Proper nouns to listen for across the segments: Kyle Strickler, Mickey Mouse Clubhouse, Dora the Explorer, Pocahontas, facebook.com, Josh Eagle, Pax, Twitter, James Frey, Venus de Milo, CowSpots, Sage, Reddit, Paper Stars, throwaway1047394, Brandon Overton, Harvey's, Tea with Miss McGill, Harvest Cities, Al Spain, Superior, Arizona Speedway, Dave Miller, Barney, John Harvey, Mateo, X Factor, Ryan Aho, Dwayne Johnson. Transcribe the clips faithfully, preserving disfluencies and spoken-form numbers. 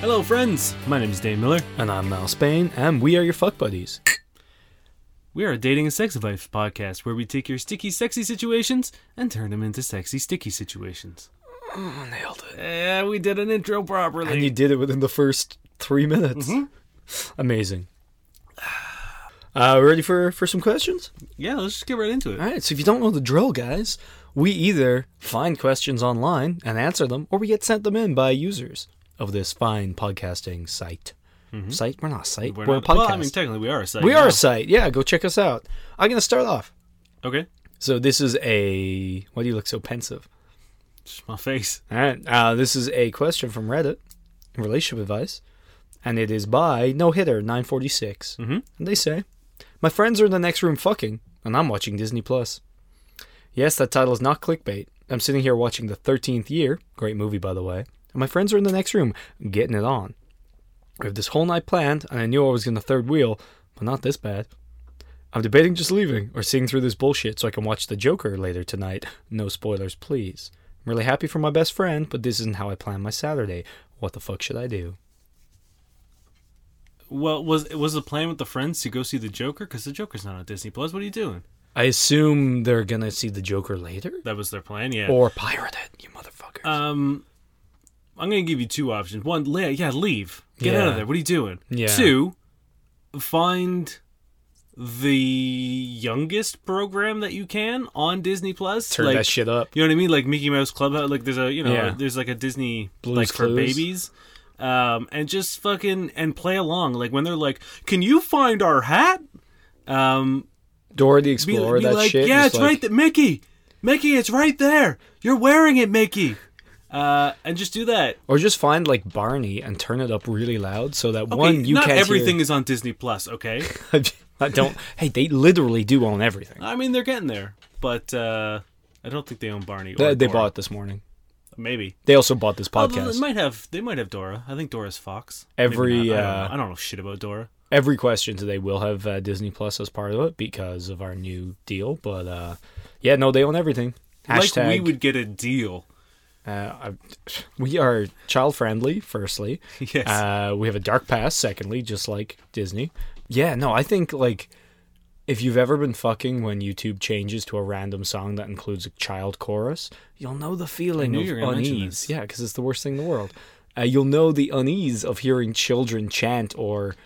Hello, friends. My name is Dave Miller. And I'm Al Spain, and we are your fuck buddies. We are a dating and sex advice podcast where we take your sticky, sexy situations and turn them into sexy, sticky situations. Mm, nailed it. Yeah, we did an intro properly. And you did it within the first three minutes. Mm-hmm. Amazing. Uh, ready for, for some questions? Yeah, let's just get right into it. All right, so if you don't know the drill, guys, we either find questions online and answer them, or we get sent them in by users of this fine podcasting site. Mm-hmm. Site? We're not a site. We're, We're not, a podcast. Well, I mean, technically, we are a site. We now. are a site. Yeah, go check us out. I'm going to start off. Okay. So this is a... Why do you look so pensive? Just my face. All right. Uh, this is a question from Reddit, relationship advice, and it is by No Hitter nine forty-six. Mm-hmm. And they say, my friends are in the next room fucking, and I'm watching Disney plus. Yes, that title is not clickbait. I'm sitting here watching The thirteenth Year, great movie, by the way, and my friends are in the next room getting it on. I have this whole night planned, and I knew I was in the third wheel, but not this bad. I'm debating just leaving or seeing through this bullshit so I can watch The Joker later tonight. No spoilers, please. I'm really happy for my best friend, but this isn't how I planned my Saturday. What the fuck should I do? Well, was was the plan with the friends to go see The Joker? Because The Joker's not on Disney plus. What are you doing? I assume they're going to see The Joker later? That was their plan, yeah. Or pirate it, you motherfuckers. Um... I'm going to give you two options. One, yeah, leave. Get yeah. out of there. What are you doing? Yeah. Two, find the youngest program that you can on Disney plus. Turn like, that shit up. You know what I mean? Like Mickey Mouse Clubhouse. Like there's a, you know, yeah. there's like a Disney Blues like Clues for babies. Um, and just fucking, and play along. Like when they're like, can you find our hat? Um, Dora the Explorer, be, be that like, shit. Yeah, it's like... right there. Mickey, Mickey, it's right there. You're wearing it, Mickey. Uh, and just do that, or just find like Barney and turn it up really loud so that okay, one you not can't everything hear... is on Disney Plus. Okay, I don't. Hey, they literally do own everything. I mean, they're getting there, but uh, I don't think they own Barney. Or they, they bought it this morning. Maybe they also bought this podcast. Oh, they might have. They might have Dora. I think Dora's Fox. Every uh, I, don't I don't know shit about Dora. Every question today will have uh, Disney Plus as part of it because of our new deal. But uh, yeah, no, they own everything. Hashtag... Like we would get a deal. Uh, we are child friendly, firstly. Yes. Uh, we have a dark past, secondly, just like Disney. Yeah, no, I think like if you've ever been fucking when YouTube changes to a random song that includes a child chorus, you'll know the feeling of unease. Yeah, because it's the worst thing in the world. Uh, you'll know the unease of hearing children chant or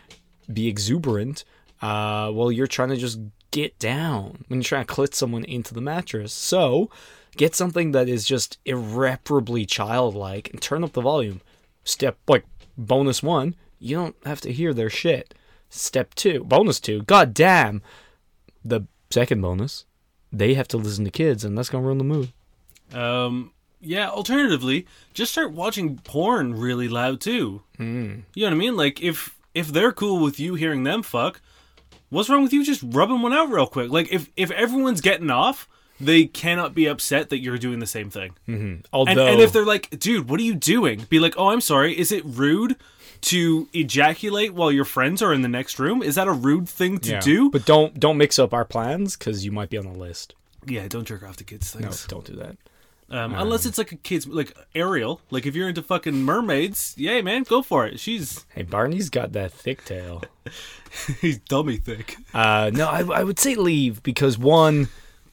be exuberant uh, while you're trying to just get down, when you're trying to clit someone into the mattress. So... get something that is just irreparably childlike and turn up the volume. Step, like, bonus one, you don't have to hear their shit. Step two, bonus two, god damn. The second bonus, they have to listen to kids, and that's going to ruin the mood. Um, yeah, alternatively, just start watching porn really loud, too. Mm. You know what I mean? Like, if if they're cool with you hearing them fuck, what's wrong with you just rubbing one out real quick? Like, if if everyone's getting off... they cannot be upset that you're doing the same thing. Mm-hmm. Although, and, and if they're like, dude, what are you doing? Be like, oh, I'm sorry. Is it rude to ejaculate while your friends are in the next room? Is that a rude thing to yeah. do? But don't don't mix up our plans because you might be on the list. Yeah, don't jerk off to kids' things. No, don't do that. Um, um, unless it's like a kid's, like Ariel. Like if you're into fucking mermaids, yay, man, go for it. She's... Hey, Barney's got that thick tail. He's dummy thick. Uh, no, I, I would say leave because one...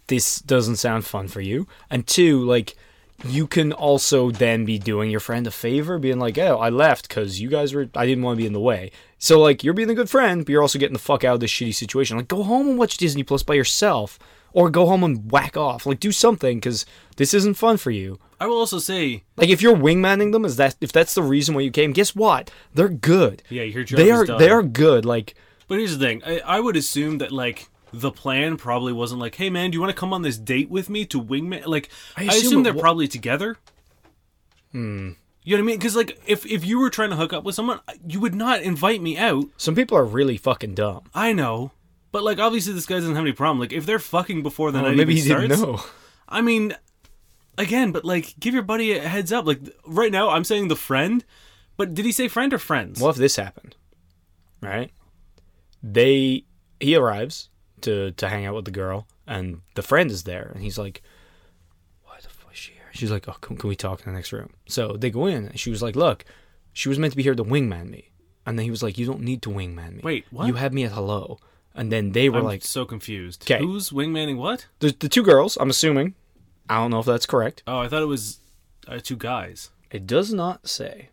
this doesn't sound fun for you. And two, like, you can also then be doing your friend a favor, being like, oh, I left because you guys were, I didn't want to be in the way. So, like, you're being a good friend, but you're also getting the fuck out of this shitty situation. Like, go home and watch Disney Plus by yourself, or go home and whack off. Like, do something, because this isn't fun for you. I will also say... like, if you're wingmanning them, is that if that's the reason why you came, guess what? They're good. Yeah, your job is done. They are good, like... But here's the thing. I, I would assume that, like... the plan probably wasn't like, hey, man, do you want to come on this date with me to wingman? Like, I assume, I assume they're w- probably together. Hmm. You know what I mean? Because, like, if, if you were trying to hook up with someone, you would not invite me out. Some people are really fucking dumb. I know. But, like, obviously this guy doesn't have any problem. Like, if they're fucking before the oh, night maybe even he starts, didn't know. I mean, again, but, like, give your buddy a heads up. Like, right now I'm saying the friend, but did he say friend or friends? Well, if this happened, right? They... he arrives... to to hang out with the girl, and the friend is there, and he's like, why the fuck is she here? She's like, oh, can, can we talk in the next room? So they go in, and she was like, look, She was meant to be here to wingman me. And then he was like, you don't need to wingman me. Wait, what? You had me at hello. And then they were I'm like... I'm so confused. Kay. Who's wingmanning what? The, the two girls, I'm assuming. I don't know if that's correct. Oh, I thought it was uh, two guys. It does not say.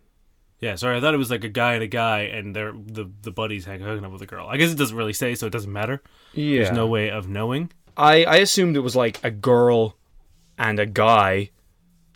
Yeah, sorry, I thought it was like a guy and a guy, and they're the, the buddies hooking up with a girl. I guess it doesn't really say, so it doesn't matter. Yeah. There's no way of knowing. I, I assumed it was like a girl and a guy.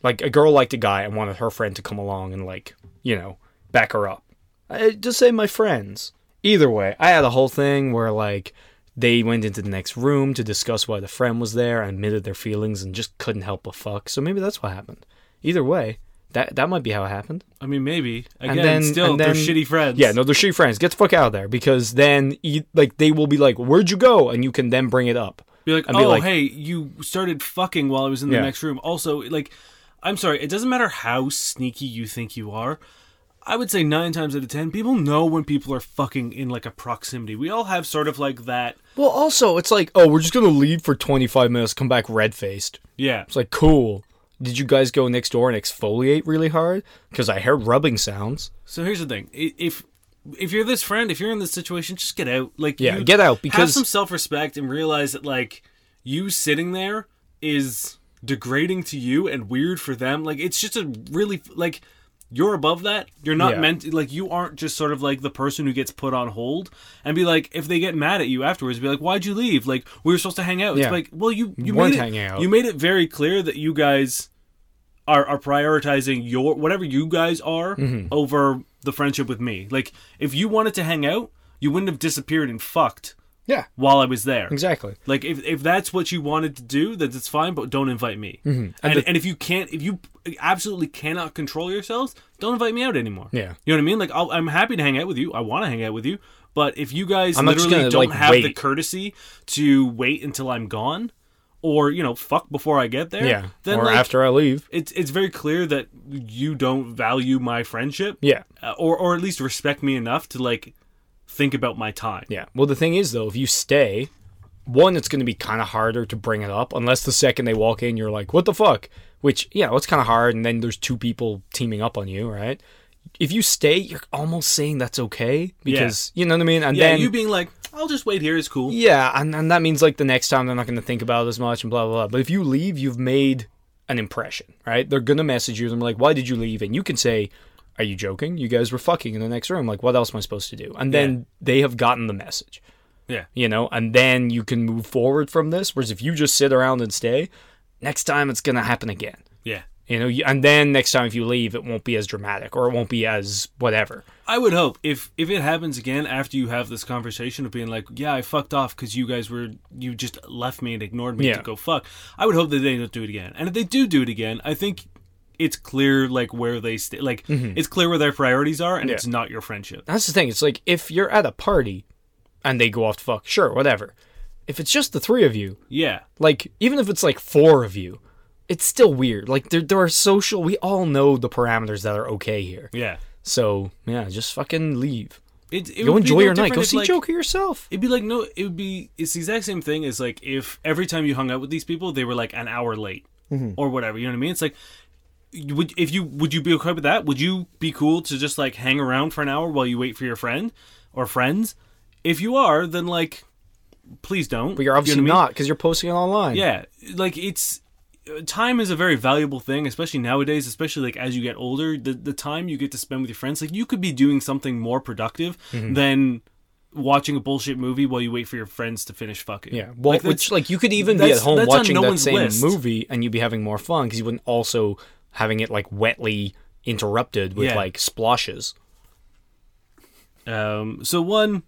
Like, a girl liked a guy and wanted her friend to come along and, like, you know, back her up. I, just say my friends. Either way, I had a whole thing where, like, they went into the next room to discuss why the friend was there and admitted their feelings and just couldn't help but fuck. So maybe that's what happened. Either way, that that might be how it happened. I mean, maybe. Again, and then, still, and then, they're shitty friends. Yeah, no, they're shitty friends. Get the fuck out of there, because then, you, like, they will be like, where'd you go? And you can then bring it up. Be like, oh, be like, hey, you started fucking while I was in the yeah. next room. Also, like... I'm sorry, it doesn't matter how sneaky you think you are. I would say nine times out of ten, people know when people are fucking in, like, a proximity. We all have sort of, like, that... Well, also, it's like, oh, we're just gonna leave for twenty-five minutes, come back red-faced. Yeah. It's like, cool. Did you guys go next door and exfoliate really hard? Because I heard rubbing sounds. So here's the thing. If if you're this friend, if you're in this situation, just get out. Like, yeah, get out, because... Have some self-respect and realize that, like, you sitting there is... degrading to you and weird for them. Like, it's just a really, like, you're above that. You're not yeah. meant to, like, you aren't just sort of like the person who gets put on hold and be like, if they get mad at you afterwards, be like, why'd you leave? Like, we were supposed to hang out. It's yeah. like, well, you you One made it, out. you made it very clear that you guys are are prioritizing your whatever you guys are mm-hmm. over the friendship with me. Like, if you wanted to hang out, you wouldn't have disappeared and fucked. Yeah. While I was there. Exactly. Like, if if that's what you wanted to do, then it's fine, but don't invite me. Mm-hmm. And and, the, and if you can't, if you absolutely cannot control yourselves, don't invite me out anymore. Yeah. You know what I mean? Like, I'll, I'm happy to hang out with you. I want to hang out with you. But if you guys I'm literally gonna, don't like, have wait. the courtesy to wait until I'm gone, or, you know, fuck before I get there. Yeah. Then, or like, after I leave. It's it's very clear that you don't value my friendship. Yeah. Uh, or or at least respect me enough to, like... think about my time. Yeah. Well, the thing is, though, if you stay, one, it's going to be kind of harder to bring it up, unless the second they walk in, you're like, what the fuck? Which, you know, it's kind of hard, and then there's two people teaming up on you, right? If you stay, you're almost saying that's okay, because, yeah. you know what I mean? And yeah, then, you being like, I'll just wait here is cool. Yeah, and, and that means, like, the next time they're not going to think about it as much, and blah, blah, blah. But if you leave, you've made an impression, right? They're going to message you, and they're like, why did you leave? And you can say... are you joking? You guys were fucking in the next room. Like, what else am I supposed to do? And then yeah. they have gotten the message. Yeah. You know, and then you can move forward from this. Whereas if you just sit around and stay, next time it's going to happen again. Yeah. You know, and then next time if you leave, it won't be as dramatic or it won't be as whatever. I would hope if, if it happens again after you have this conversation of being like, yeah, I fucked off because you guys were, you just left me and ignored me yeah. to go fuck. I would hope that they don't do it again. And if they do do it again, I think... it's clear, like, where they stay. Like, mm-hmm. it's clear where their priorities are, and yeah. it's not your friendship. That's the thing. It's like, if you're at a party and they go off to fuck, sure, whatever. If it's just the three of you. Yeah. Like, even if it's, like, four of you, it's still weird. Like, there, there are social... we all know the parameters that are okay here. Yeah. So, yeah, just fucking leave. It, it Go enjoy no your night. Go see like, Joker yourself. It'd be like, no, it would be... it's the exact same thing as, like, if every time you hung out with these people, they were, like, an hour late. Mm-hmm. Or whatever. You know what I mean? It's like... Would if you would you be okay with that? Would you be cool to just like hang around for an hour while you wait for your friend or friends? If you are, then like, please don't. But you're obviously you know what I mean? not because you're posting it online. Yeah, like it's time is a very valuable thing, especially nowadays. Especially like as you get older, the the time you get to spend with your friends, like you could be doing something more productive mm-hmm. than watching a bullshit movie while you wait for your friends to finish fucking. Yeah, well, like, which like you could even be at home watching no that same list. movie and you'd be having more fun because you wouldn't also. Having it, like, wetly interrupted with, yeah. like, splashes. Um, so, one,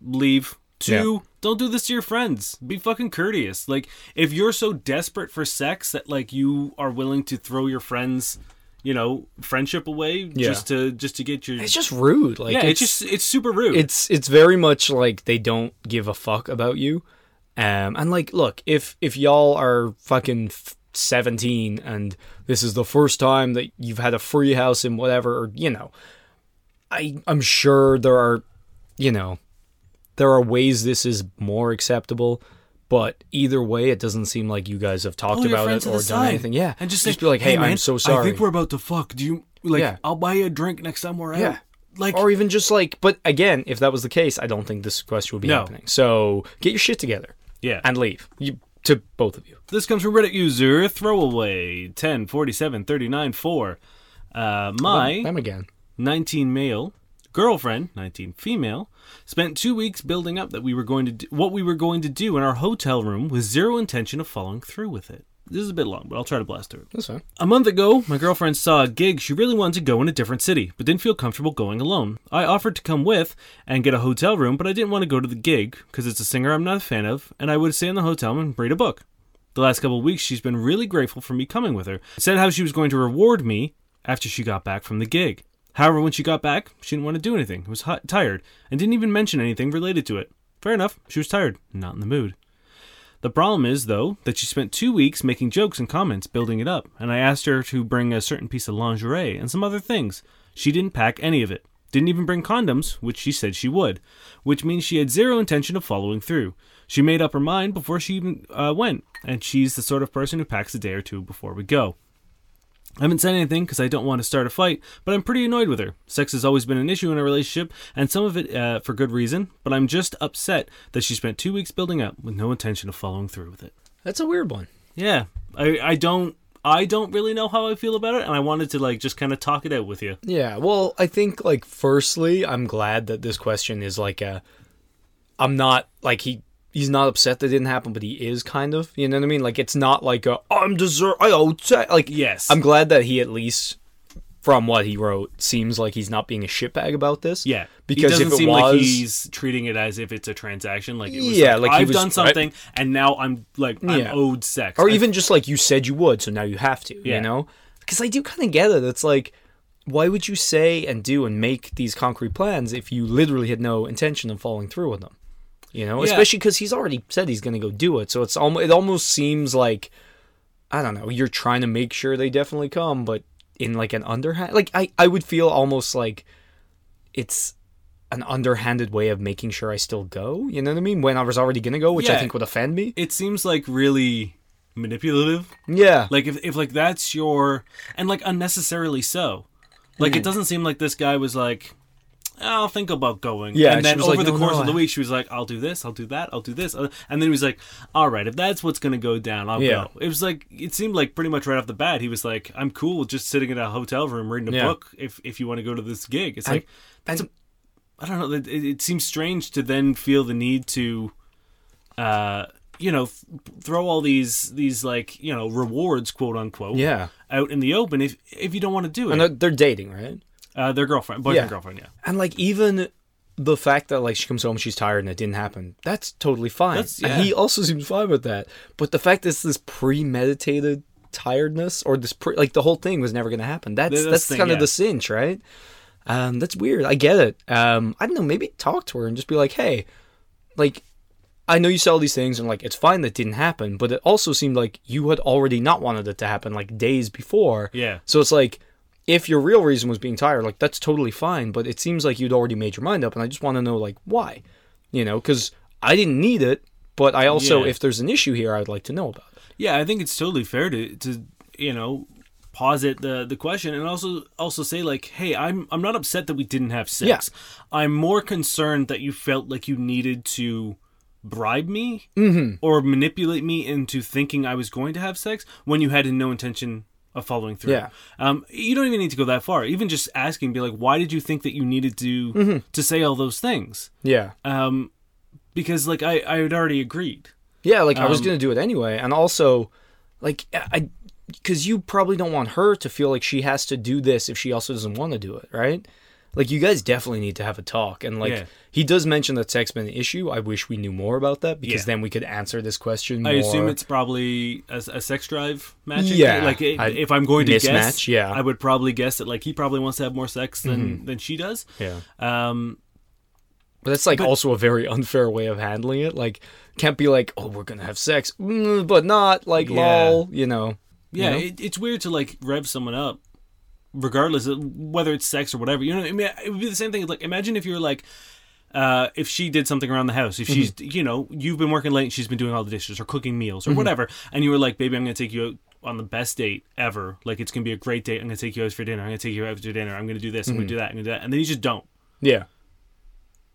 leave. Two, yeah. don't do this to your friends. Be fucking courteous. Like, if you're so desperate for sex that, like, you are willing to throw your friends... you know, friendship away yeah. just to just to get your... It's just rude. Like, yeah, it's, it's just... It's super rude. It's it's very much, like, they don't give a fuck about you. Um, and, like, look, if, if y'all are fucking... F- seventeen and this is the first time that you've had a free house in whatever, or, you know, I, I'm sure there are, you know, there are ways this is more acceptable, but either way, it doesn't seem like you guys have talked about it or done anything. Yeah. And just, just be like, hey, I'm so sorry. I think we're about to fuck. Do you, Like, yeah. I'll buy you a drink next time we're out. Yeah. Like, or even just like, but again, if that was the case, I don't think this question would be no. happening. So get your shit together. Yeah. And leave. You, to both of you. This comes from Reddit user throwaway one oh four seven three nine four. Uh, my well, them again. nineteen male girlfriend, nineteen female, spent two weeks building up that we were going to do, what we were going to do in our hotel room with zero intention of following through with it. This is a bit long, but I'll try to blast through it. That's fine. A month ago, my girlfriend saw a gig she really wanted to go in a different city, but didn't feel comfortable going alone. I offered to come with and get a hotel room, but I didn't want to go to the gig because it's a singer I'm not a fan of, and I would stay in the hotel and read a book. The last couple of weeks, she's been really grateful for me coming with her. Said how she was going to reward me after she got back from the gig. However, when she got back, she didn't want to do anything. Was hot, tired, and didn't even mention anything related to it. Fair enough, she was tired, not in the mood. The problem is, though, that she spent two weeks making jokes and comments, building it up, and I asked her to bring a certain piece of lingerie and some other things. She didn't pack any of it. Didn't even bring condoms, which she said she would, which means she had zero intention of following through. She made up her mind before she even uh, went, and she's the sort of person who packs a day or two before we go. I haven't said anything because I don't want to start a fight, but I'm pretty annoyed with her. Sex has always been an issue in a relationship, and some of it uh, for good reason, but I'm just upset that she spent two weeks building up with no intention of following through with it. That's a weird one. Yeah. I, I don't I don't really know how I feel about it, and I wanted to like just kind of talk it out with you. Yeah, well, I think, like, firstly, I'm glad that this question is like a... I'm not, like, he... he's not upset that it didn't happen, but he is kind of, you know what I mean? Like, it's not like a, oh, I'm deserve, I owe t-. Like, yes. I'm glad that he, at least from what he wrote, seems like he's not being a shitbag about this. Yeah. Because it doesn't if it seem was, like he's treating it as if it's a transaction. Like, it was yeah, like, like I've was, done something I, and now I'm like, I'm yeah. owed sex. Or I, even just like you said you would, so now you have to, yeah. you know? Because I do kind of get it. It's like, why would you say and do and make these concrete plans if you literally had no intention of following through with them? You know, yeah. especially because he's already said he's going to go do it. So it's almost, it almost seems like, I don't know, you're trying to make sure they definitely come, but in like an underhand, like I, I would feel almost like it's an underhanded way of making sure I still go. You know what I mean? When I was already going to go, which yeah. I think would offend me. It seems like really manipulative. Yeah. Like if, if like that's your, and like unnecessarily so. Like mm. it doesn't seem like this guy was like, I'll think about going. Yeah, and then over like, the no, course no, of the week, she was like, I'll do this, I'll do that, I'll do this. And then he was like, all right, if that's what's going to go down, I'll yeah. go. It was like, it seemed like pretty much right off the bat, he was like, I'm cool with just sitting in a hotel room reading a yeah. book if if you want to go to this gig. It's and, like, that's and, a, I don't know, it, it seems strange to then feel the need to, uh, you know, th- throw all these, these like, you know, rewards, quote unquote, yeah. out in the open if, if you don't want to do it. And they're, they're dating, right? Uh, their girlfriend, boyfriend, yeah. girlfriend, yeah. And, like, even the fact that, like, she comes home, she's tired, and it didn't happen, that's totally fine. That's, yeah. And he also seems fine with that. But the fact that it's this premeditated tiredness, or this, pre- like, the whole thing was never going to happen, that's this that's thing, kind yeah. of the cinch, right? Um, that's weird. I get it. Um, I don't know, maybe talk to her and just be like, hey, like, I know you said all these things, and, like, it's fine that didn't happen, but it also seemed like you had already not wanted it to happen, like, days before. Yeah. So it's like... if your real reason was being tired, like, that's totally fine, but it seems like you'd already made your mind up, and I just want to know, like, why? You know, because I didn't need it, but I also, yeah. if there's an issue here, I'd like to know about it. Yeah, I think it's totally fair to, to you know, posit the, the question and also also say, like, hey, I'm I'm not upset that we didn't have sex. Yeah. I'm more concerned that you felt like you needed to... bribe me mm-hmm. or manipulate me into thinking I was going to have sex when you had no intention... of following through. Yeah. Um, you don't even need to go that far. Even just asking, be like, why did you think that you needed to mm-hmm. to say all those things? Yeah. Um, because, like, I, I had already agreed. Yeah, like, um, I was going to do it anyway. And also, like, I, because you probably don't want her to feel like she has to do this if she also doesn't want to do it, right? Like, you guys definitely need to have a talk. And, like, yeah. he does mention that sex been an issue. I wish we knew more about that because yeah. then we could answer this question more. I assume it's probably a, a sex drive matching. Yeah. Like, it, if I'm going to mismatch, guess, yeah. I would probably guess that, like, he probably wants to have more sex than, mm-hmm. than she does. Yeah. Um, but that's, like, but, also a very unfair way of handling it. Like, can't be like, oh, we're going to have sex, mm, but not, like, yeah. lol, you know. Yeah, you know? It, it's weird to, like, rev someone up. Regardless of whether it's sex or whatever, you know, I mean, it would be the same thing. Like, imagine if you were like, uh, if she did something around the house, if she's, mm-hmm. you know, you've been working late and she's been doing all the dishes or cooking meals or mm-hmm. whatever, and you were like, baby, I'm going to take you out on the best date ever. Like, it's going to be a great date. I'm going to take you out for dinner. I'm going to take you out for dinner. I'm going to do this. I'm mm-hmm. going to do that. I'm going to do that. And then you just don't. Yeah.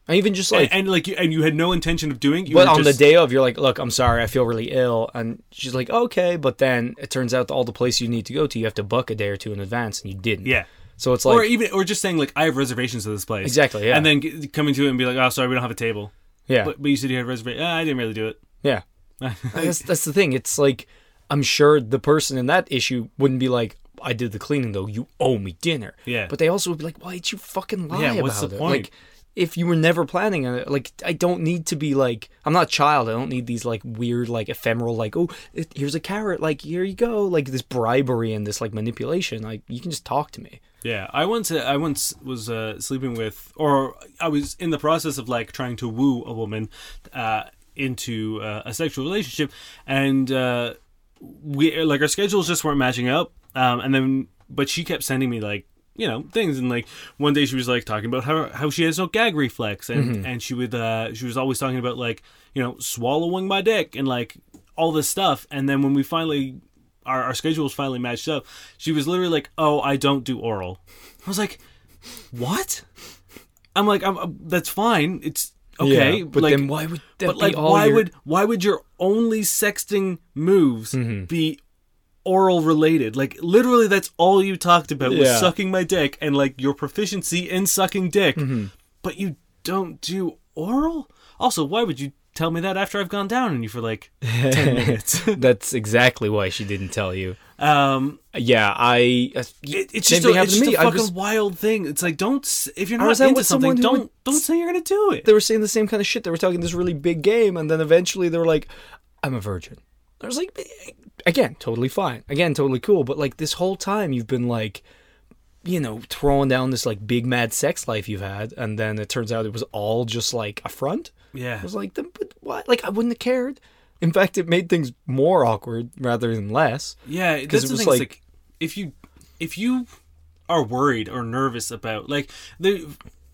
And even just like... And, and like, you, and you had no intention of doing... You but on just... the day of, you're like, look, I'm sorry, I feel really ill. And she's like, okay. But then it turns out all the places you need to go to, you have to book a day or two in advance, and you didn't. Yeah. So it's like... Or even or just saying, like, I have reservations at this place. Exactly, yeah. And then g- coming to it and be like, oh, sorry, we don't have a table. Yeah. But, but you said you had reservations. Oh, I didn't really do it. Yeah. that's, that's the thing. It's like, I'm sure the person in that issue wouldn't be like, I did the cleaning, though. You owe me dinner. Yeah. But they also would be like, why did you fucking lie yeah, about what's the it? Point? Like, if you were never planning on it, like, I don't need to be like, I'm not a child. I don't need these like weird, like ephemeral, like, oh, it, here's a carrot. Like, here you go. Like this bribery and this like manipulation. Like, you can just talk to me. Yeah. I once, I once was uh, sleeping with, or I was in the process of like trying to woo a woman uh, into uh, a sexual relationship. And uh, we, like, our schedules just weren't matching up. Um, and then, but she kept sending me like, you know, things. And like one day she was like talking about how how she has no gag reflex, and mm-hmm. and she would uh she was always talking about like, you know, swallowing my dick and like all this stuff. And then when we finally our, our schedules finally matched up, she was literally like, oh, I don't do oral. I was like, what? I'm like, I'm, I'm that's fine, it's okay, yeah, but like, then why would that but be like all why your... would why would your only sexting moves mm-hmm. be oral related? Like, literally that's all you talked about yeah. was sucking my dick and like your proficiency in sucking dick, mm-hmm. but you don't do oral. Also, why would you tell me that after I've gone down on you for like ten minutes? That's exactly why she didn't tell you. Um yeah, I uh, it, it's just a, it's just a fucking was, wild thing. It's like, don't, if you're not into something, don't would, don't say you're gonna do it. They were saying the same kind of shit. They were talking this really big game, and then eventually they were like, I'm a virgin. I was like, again, totally fine. Again, totally cool. But like, this whole time you've been like, you know, throwing down this like big mad sex life you've had, and then it turns out it was all just like a front. Yeah. I was like, but what? Like, I wouldn't have cared. In fact, it made things more awkward rather than less. Yeah, because it was like, like if you if you are worried or nervous about like the.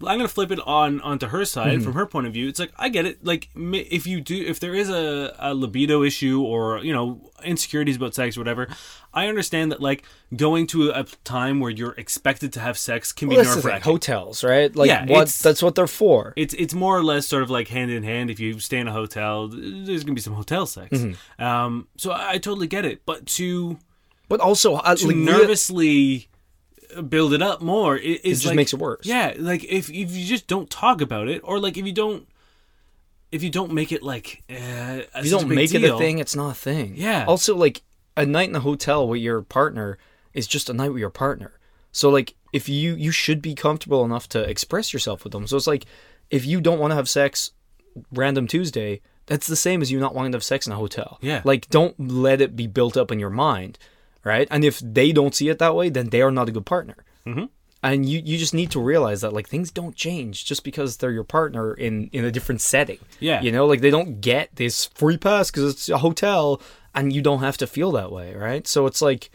I'm going to flip it on onto her side mm-hmm. from her point of view. It's like, I get it. Like, if you do, if there is a, a libido issue or, you know, insecurities about sex or whatever, I understand that like going to a time where you're expected to have sex can well, be nerve-wracking. Hotels, right? Like, yeah, what, that's what they're for. It's it's more or less sort of like hand in hand. If you stay in a hotel, there's going to be some hotel sex. Mm-hmm. Um, so I, I totally get it. But to, but also uh, to like, nervously... build it up more it, it's it just like, makes it worse. Yeah, like if, if you just don't talk about it, or like if you don't if you don't make it like uh, if you don't make deal, it a thing, it's not a thing. Yeah, also like a night in a hotel with your partner is just a night with your partner. So like if you you should be comfortable enough to express yourself with them. So it's like, if you don't want to have sex random Tuesday, that's the same as you not wanting to have sex in a hotel. Yeah, like don't let it be built up in your mind. Right? And if they don't see it that way, then they are not a good partner. Mm-hmm. And you, you just need to realize that, like, things don't change just because they're your partner in, in a different setting. Yeah. You know, like, they don't get this free pass because it's a hotel, and you don't have to feel that way, right? So it's like,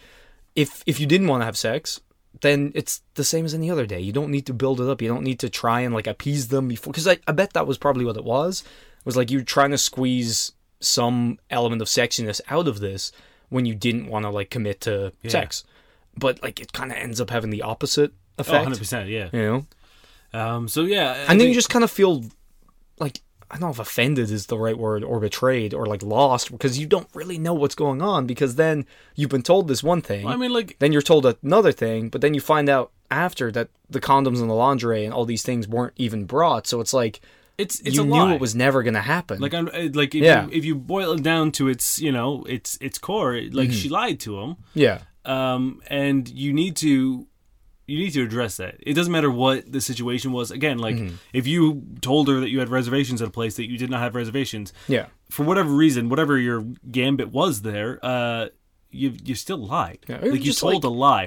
if if you didn't want to have sex, then it's the same as any other day. You don't need to build it up. You don't need to try and, like, appease them before. Because I, I bet that was probably what it was. It was like, you're trying to squeeze some element of sexiness out of this when you didn't want to like commit to yeah. sex. But like it kind of ends up having the opposite effect. Oh, one hundred percent, yeah. You know? Um, so yeah. I and think... then you just kind of feel like, I don't know if offended is the right word, or betrayed, or like lost, because you don't really know what's going on, because then you've been told this one thing. Well, I mean, like, then you're told another thing, but then you find out after that the condoms and the lingerie and all these things weren't even brought. So it's like, It's, it's you a knew lie. It was never going to happen. Like, I'm, like if, yeah. you, if you boil it down to its, you know, its its core, like mm-hmm. she lied to him. Yeah. Um, and you need to, you need to address that. It doesn't matter what the situation was. Again, like mm-hmm. if you told her that you had reservations at a place that you did not have reservations. Yeah. For whatever reason, whatever your gambit was there, uh, you you still lied. Yeah, like you told like... a lie.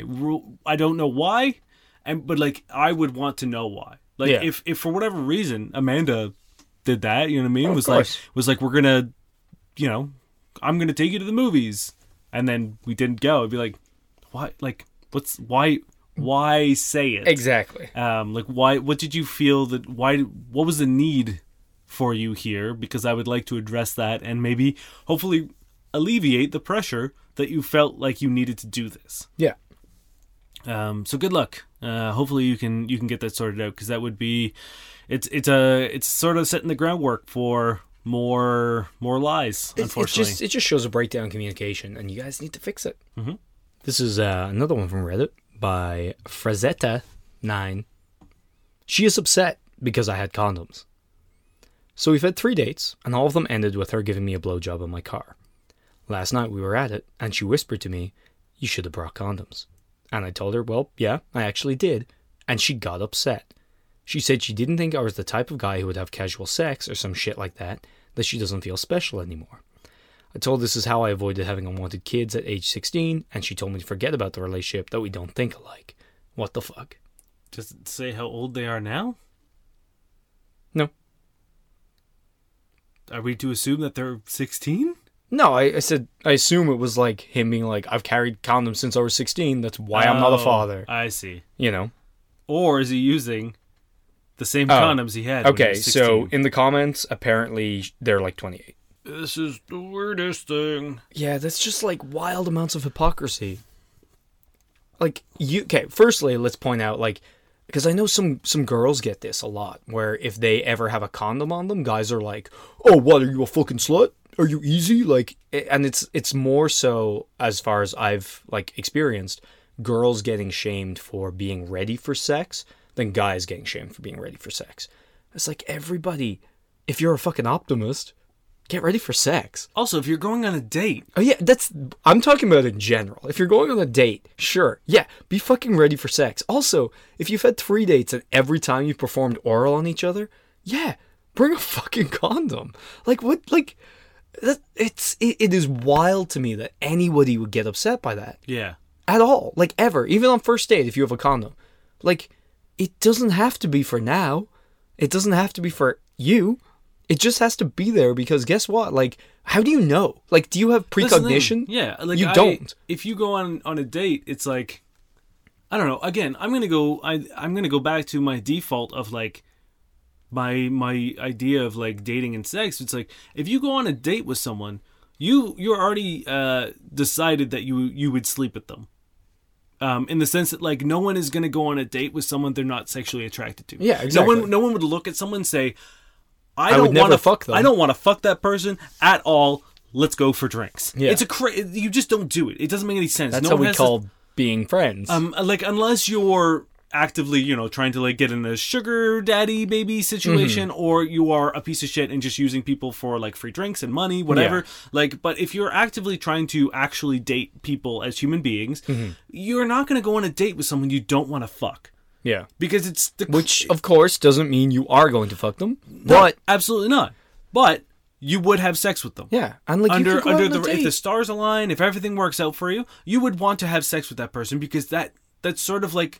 I don't know why, and but like I would want to know why. Like yeah. if, if for whatever reason Amanda did that, you know what I mean? Oh, was like was like we're gonna, you know, I'm gonna take you to the movies, and then we didn't go. I'd be like, why? Like what's why? Why say it exactly? Um, like why? What did you feel that? Why? What was the need for you here? Because I would like to address that, and maybe hopefully alleviate the pressure that you felt like you needed to do this. Yeah. Um, so good luck. Uh, hopefully you can you can get that sorted out, because that would be, it's it's a it's sort of setting the groundwork for more more lies. It, unfortunately, it just, it just shows a breakdown in communication, and you guys need to fix it. Mm-hmm. This is uh, another one from Reddit by Frazetta nine. She is upset because I had condoms. So we've had three dates, and all of them ended with her giving me a blowjob in my car. Last night we were at it, and she whispered to me, "You should have brought condoms." And I told her, well, yeah, I actually did. And she got upset. She said she didn't think I was the type of guy who would have casual sex or some shit like that, that she doesn't feel special anymore. I told her this is how I avoided having unwanted kids at age sixteen, and she told me to forget about the relationship, that we don't think alike. What the fuck? Does it say how old they are now? No. Are we to assume that they're sixteen? No, I, I said, I assume it was like him being like, I've carried condoms since I was sixteen. That's why oh, I'm not a father. I see. You know? Or is he using the same oh. condoms he had? Okay, when he was sixteen? So in the comments, apparently they're like twenty-eight. This is the weirdest thing. Yeah, that's just like wild amounts of hypocrisy. Like, you, okay, firstly, let's point out, like, because I know some, some girls get this a lot, where if they ever have a condom on them, guys are like, oh, what, are you a fucking slut? Are you easy? Like, and it's it's more so, as far as I've like experienced, girls getting shamed for being ready for sex than guys getting shamed for being ready for sex. It's like, everybody, if you're a fucking optimist, get ready for sex. Also, if you're going on a date. Oh yeah, that's, I'm talking about in general. If you're going on a date, sure, yeah, be fucking ready for sex. Also, if you've had three dates and every time you've performed oral on each other, yeah, bring a fucking condom. Like, what, like... That, it's it, it is wild to me that anybody would get upset by that. Yeah. At all. Like, ever. Even on first date, if you have a condom. Like, it doesn't have to be for now. It doesn't have to be for you. It just has to be there because guess what? Like, how do you know? Like, do you have precognition? Yeah. Like, you I, don't. If you go on, on a date, it's like, I don't know. Again, I'm gonna go. I I'm gonna go back to my default of like. My my idea of like dating and sex, it's like if you go on a date with someone, you you're already uh, decided that you you would sleep with them, um, in the sense that like no one is gonna go on a date with someone they're not sexually attracted to. Yeah, exactly. No one no one would look at someone and say, I, I don't want to fuck them. I don't want to fuck that person at all. Let's go for drinks. Yeah, it's a cra- you just don't do it. It doesn't make any sense. That's no how one we call to, being friends. Um, like unless you're. Actively, you know, trying to like get in a sugar daddy baby situation, mm-hmm. or you are a piece of shit and just using people for like free drinks and money, whatever. Yeah. Like, but if you're actively trying to actually date people as human beings, mm-hmm. you're not going to go on a date with someone you don't want to fuck. Yeah, because it's the which of course doesn't mean you are going to fuck them. No, but absolutely not. But you would have sex with them. Yeah, and like under you could go under on the a date. If the stars align, if everything works out for you, you would want to have sex with that person because that that's sort of like.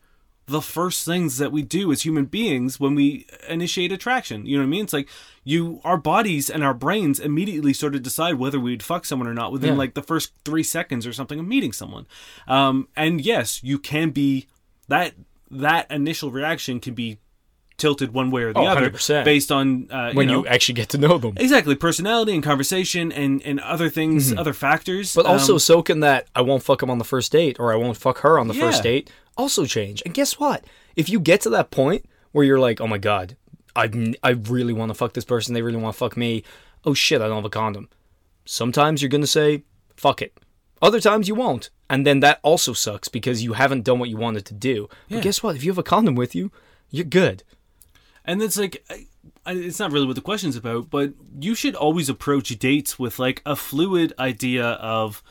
The first things that we do as human beings when we initiate attraction. You know what I mean? It's like you, our bodies and our brains immediately sort of decide whether we'd fuck someone or not within yeah. like the first three seconds or something of meeting someone. Um, and yes, you can be that, that initial reaction can be tilted one way or the oh, other one hundred percent. Based on uh, when you, know, you actually get to know them. Exactly. Personality and conversation and, and other things, mm-hmm. other factors. But also um, soak in that I won't fuck him on the first date or I won't fuck her on the yeah. first date. Also change. And guess what? If you get to that point where you're like, oh my God, I I really want to fuck this person. They really want to fuck me. Oh shit, I don't have a condom. Sometimes you're going to say, fuck it. Other times you won't. And then that also sucks because you haven't done what you wanted to do. Yeah. But guess what? If you have a condom with you, you're good. And it's like, I, I, it's not really what the question's about, but you should always approach dates with like a fluid idea of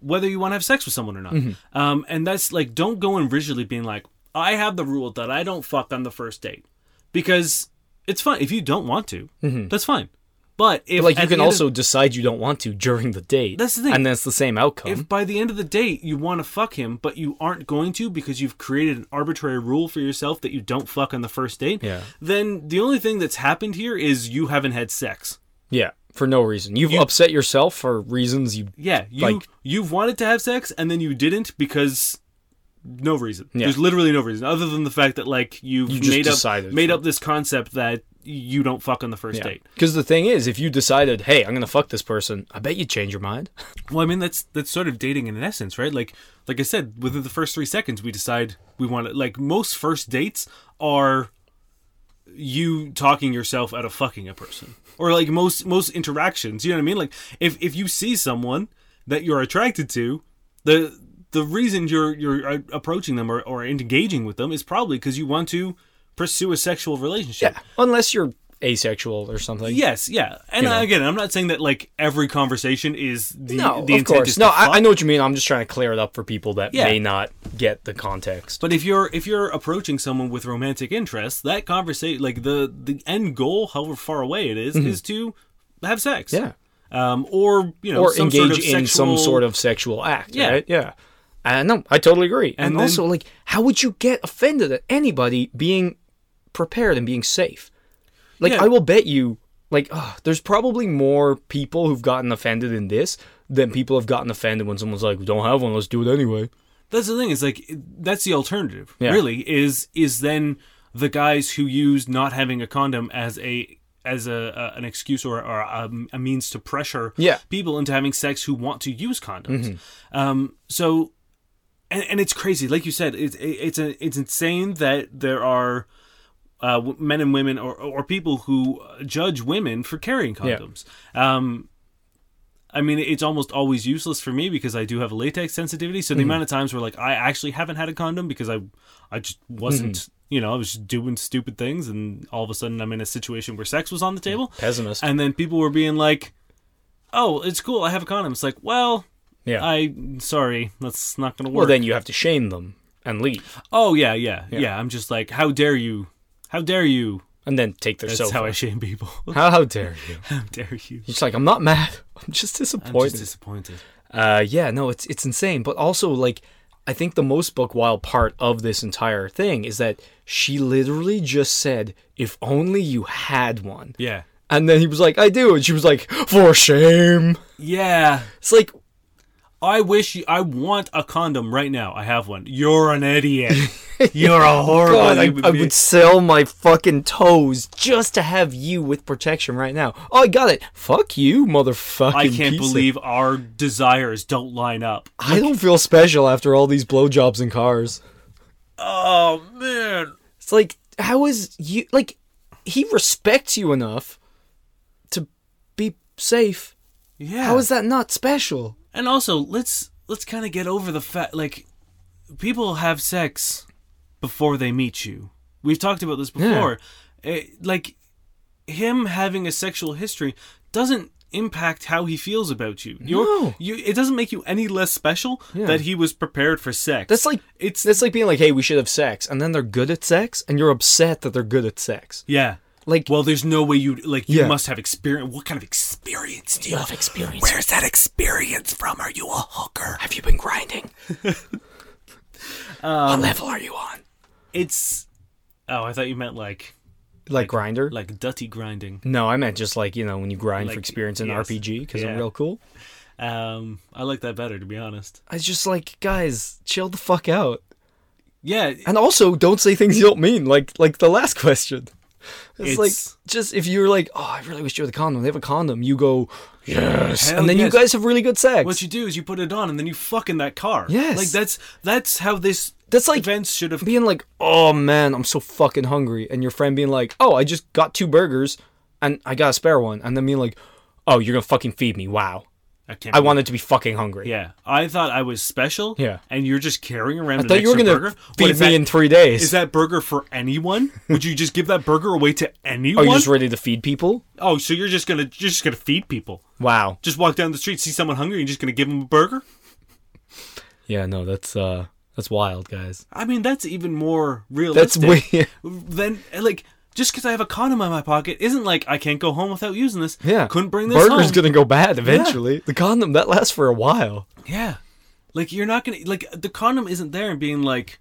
whether you want to have sex with someone or not. Mm-hmm. Um, and that's like, don't go in rigidly being like, I have the rule that I don't fuck on the first date. Because it's fine. If you don't want to, mm-hmm. that's fine. But if... But like you can also of, decide you don't want to during the date. That's the thing. And that's the same outcome. If by the end of the date you want to fuck him, but you aren't going to because you've created an arbitrary rule for yourself that you don't fuck on the first date, yeah. then the only thing that's happened here is you haven't had sex. Yeah. For no reason. You've you, upset yourself for reasons you... Yeah, you, like, you've wanted to have sex, and then you didn't because no reason. Yeah. There's literally no reason, other than the fact that like you've you made, up, made up this concept that you don't fuck on the first yeah. date. Because the thing is, if you decided, hey, I'm going to fuck this person, I bet you'd change your mind. Well, I mean, that's that's sort of dating in essence, right? Like like I said, within the first three seconds, we decide we want to... Like, most first dates are you talking yourself out of fucking a person. Or, like, most most interactions, you know what I mean? Like, if, if you see someone that you're attracted to, the the reason you're you're approaching them or, or engaging with them is probably because you want to pursue a sexual relationship. Yeah, unless you're asexual or something. Yes, yeah. And you know. Again, I'm not saying that like every conversation is the, no, the intent course. Is no, of course. No, I know what you mean. I'm just trying to clear it up for people that yeah. may not get the context. But if you're if you're approaching someone with romantic interests, that conversation, like the, the end goal, however far away it is, mm-hmm. is to have sex. Yeah. Um, or, you know, or engage sort of sexual... in some sort of sexual act. Yeah. Right? Yeah. I know. I totally agree. And, and then... also, like, how would you get offended at anybody being prepared and being safe? Like, yeah. I will bet you, like, oh, there's probably more people who've gotten offended in this than people have gotten offended when someone's like, we don't have one, let's do it anyway. That's the thing. It's like, that's the alternative, yeah. really, is is then the guys who use not having a condom as a as a, a an excuse or, or a, a means to pressure yeah. people into having sex who want to use condoms. Mm-hmm. Um, so, and, and it's crazy. Like you said, it's, it's, a, it's insane that there are... Uh, men and women or, or people who judge women for carrying condoms. Yeah. Um, I mean, it's almost always useless for me because I do have a latex sensitivity. So the mm. amount of times where like, I actually haven't had a condom because I, I just wasn't, mm. you know, I was just doing stupid things. And all of a sudden I'm in a situation where sex was on the table. Pessimist. And then people were being like, oh, it's cool. I have a condom. It's like, well, yeah, I sorry, that's not going to work. Well, then you have to shame them and leave. Oh yeah. Yeah. Yeah. yeah I'm just like, how dare you? How dare you? And then take their That's sofa. That's how I shame people. how, how dare you? How dare you? It's like, I'm not mad. I'm just disappointed. I'm just disappointed. Uh, yeah, no, it's it's insane. But also, like, I think the most buck wild part of this entire thing is that she literally just said, if only you had one. Yeah. And then he was like, I do. And she was like, for shame. Yeah. It's like... I wish you, I want a condom right now. I have one. You're an idiot. You're a horrible God, I, I would sell my fucking toes just to have you with protection right now. Oh, I got it. Fuck you, motherfucking I can't piece believe of... our desires don't line up. Look. I don't feel special after all these blowjobs in cars. Oh, man. It's like, how is you... Like, he respects you enough to be safe. Yeah. How is that not special? And also, let's let's kind of get over the fact, like, people have sex before they meet you. We've talked about this before. Yeah. It, like, him having a sexual history doesn't impact how he feels about you. You're, no. You, it doesn't make you any less special yeah. that he was prepared for sex. That's like it's that's like being like, hey, we should have sex, and then they're good at sex, and you're upset that they're good at sex. Yeah. Like, well, there's no way you like. You yeah. must have experience. What kind of experience do you, you have? Experience. Where's that experience from? Are you a hooker? Have you been grinding? um, what level are you on? It's. Oh, I thought you meant like, like, like grinder, like dutty grinding. No, I meant just like you know when you grind like, for experience in yes. R P G because yeah. I'm real cool. Um, I like that better, to be honest. I was just like, guys, chill the fuck out. Yeah, and also don't say things you don't mean, like like the last question. It's, it's like, just if you're like, oh, I really wish you had a condom. They have a condom. You go, yes. And then yes. you guys have really good sex. What you do is you put it on and then you fuck in that car. Yes. Like, that's that's how this that's like event should have... Being like, oh, man, I'm so fucking hungry. And your friend being like, oh, I just got two burgers and I got a spare one. And then being like, oh, you're going to fucking feed me. Wow. I, can't I wanted to be fucking hungry. Yeah. I thought I was special. Yeah. And you're just carrying around an extra burger. I thought you were going to feed what, me that, in three days. Is that burger for anyone? Would you just give that burger away to anyone? Are you just ready to feed people? Oh, so you're just going to you're just gonna feed people. Wow. Just walk down the street, see someone hungry, you're just going to give them a burger? Yeah, no, that's uh, that's wild, guys. I mean, that's even more realistic. That's weird. Then, like... Just because I have a condom in my pocket isn't like I can't go home without using this. Yeah. Couldn't bring this Burger's home. Burger's going to go bad eventually. Yeah. The condom, that lasts for a while. Yeah. Like, you're not going to... Like, the condom isn't there and being like,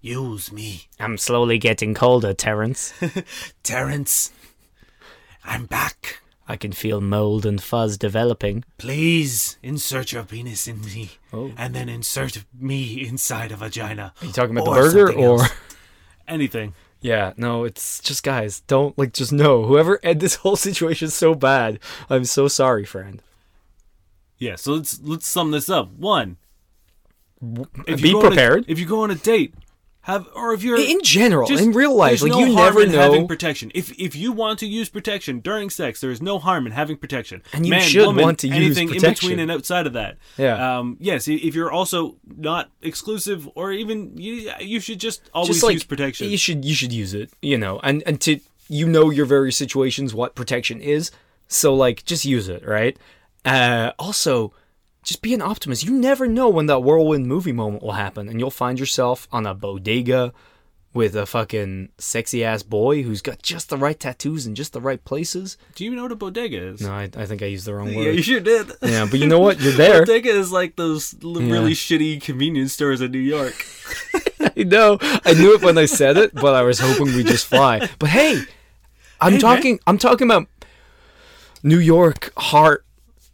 use me. I'm slowly getting colder, Terrence. Terrence, I'm back. I can feel mold and fuzz developing. Please insert your penis in me. Oh. And then insert me inside a vagina. Are you talking about the burger or... Anything. Yeah, no, it's just, guys, don't, like, just know. Whoever, and this whole situation is so bad. I'm so sorry, friend. Yeah, so let's let's sum this up. One, if be prepared. A, if you go on a date, have, or if you're... In general, just, in real life, like, no you never know. Having protection. If if you want to use protection during sex, there is no harm in having protection. And you Man, should woman, want to use protection. Anything in between and outside of that. Yeah. Um, yes, if you're also not exclusive, or even, you, you should just always just, like, use protection. You should you should use it, you know, and, and to, you know, your various situations, what protection is. So, like, just use it, right? Uh, also... Just be an optimist. You never know when that whirlwind movie moment will happen, and you'll find yourself on a bodega with a fucking sexy-ass boy who's got just the right tattoos in just the right places. Do you even know what a bodega is? No, I, I think I used the wrong word. Yeah, you sure did. Yeah, but you know what? You're there. Bodega is like those really yeah. shitty convenience stores in New York. I know. I knew it when I said it, but I was hoping we'd just fly. But hey, I'm hey, talking. Man. I'm talking about New York heart.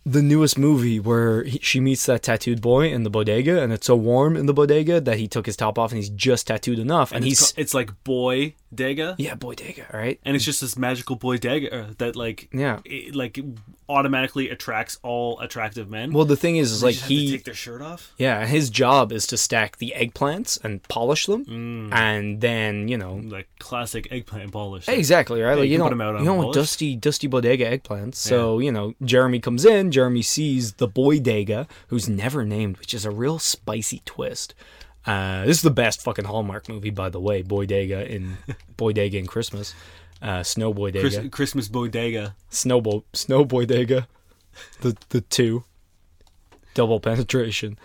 The newest movie where he, she meets that tattooed boy in the bodega, and it's so warm in the bodega that he took his top off and he's just tattooed enough. And, and he's it's, called, it's like boy dega. Yeah, boy dega, right? And it's just this magical boy dega that like yeah, it, like automatically attracts all attractive men. Well, the thing is, is they like just have he to take their shirt off. Yeah, his job is to stack the eggplants and polish them, mm. and then you know, like classic eggplant polish. Exactly right. Yeah, like you, you don't you don't want dusty dusty bodega eggplants. So yeah. you know, Jeremy comes in. Jeremy sees the boy Dega, who's never named, which is a real spicy twist. Uh, this is the best fucking Hallmark movie, by the way. Boy Dega in Boy Dega in Christmas, uh, Snow Boy Dega, Chris, Christmas Boy Dega, Snow Bo- Snow Boy Dega, the the two, double penetration.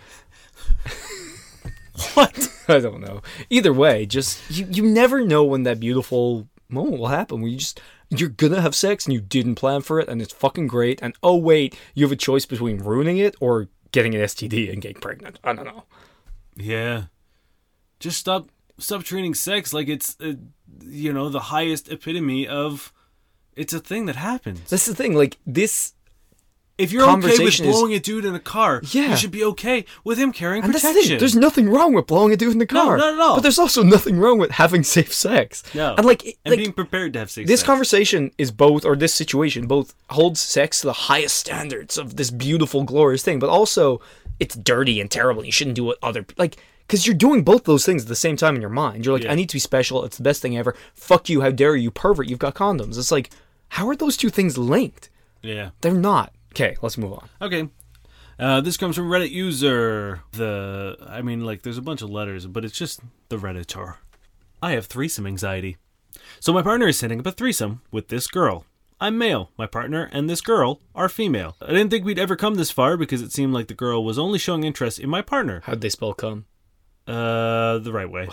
What? I don't know. Either way, just you, you never know when that beautiful moment will happen. Where you just. You're gonna have sex and you didn't plan for it and it's fucking great and oh wait, you have a choice between ruining it or getting an S T D and getting pregnant. I don't know. Yeah. Just stop stop treating sex like it's, uh, you know, the highest epitome of it's a thing that happens. That's the thing, like this If you're okay with blowing is... a dude in a car, yeah. you should be okay with him carrying and protection. That's the thing. There's nothing wrong with blowing a dude in the car. No, not at all. But there's also nothing wrong with having safe sex. No. And, like, it, and like, being prepared to have safe this sex. This conversation is both, or this situation, both holds sex to the highest standards of this beautiful, glorious thing, but also it's dirty and terrible. You shouldn't do what other... Like, because you're doing both those things at the same time in your mind. You're like, yeah. I need to be special. It's the best thing ever. Fuck you. How dare you, pervert. You've got condoms. It's like, how are those two things linked? Yeah. They're not. Okay, let's move on. Okay. Uh, this comes from Reddit user. The, I mean, like, there's a bunch of letters, but it's just the Redditor. I have threesome anxiety. So my partner is setting up a threesome with this girl. I'm male. My partner and this girl are female. I didn't think we'd ever come this far because it seemed like the girl was only showing interest in my partner. How'd they spell come? Uh, the right way.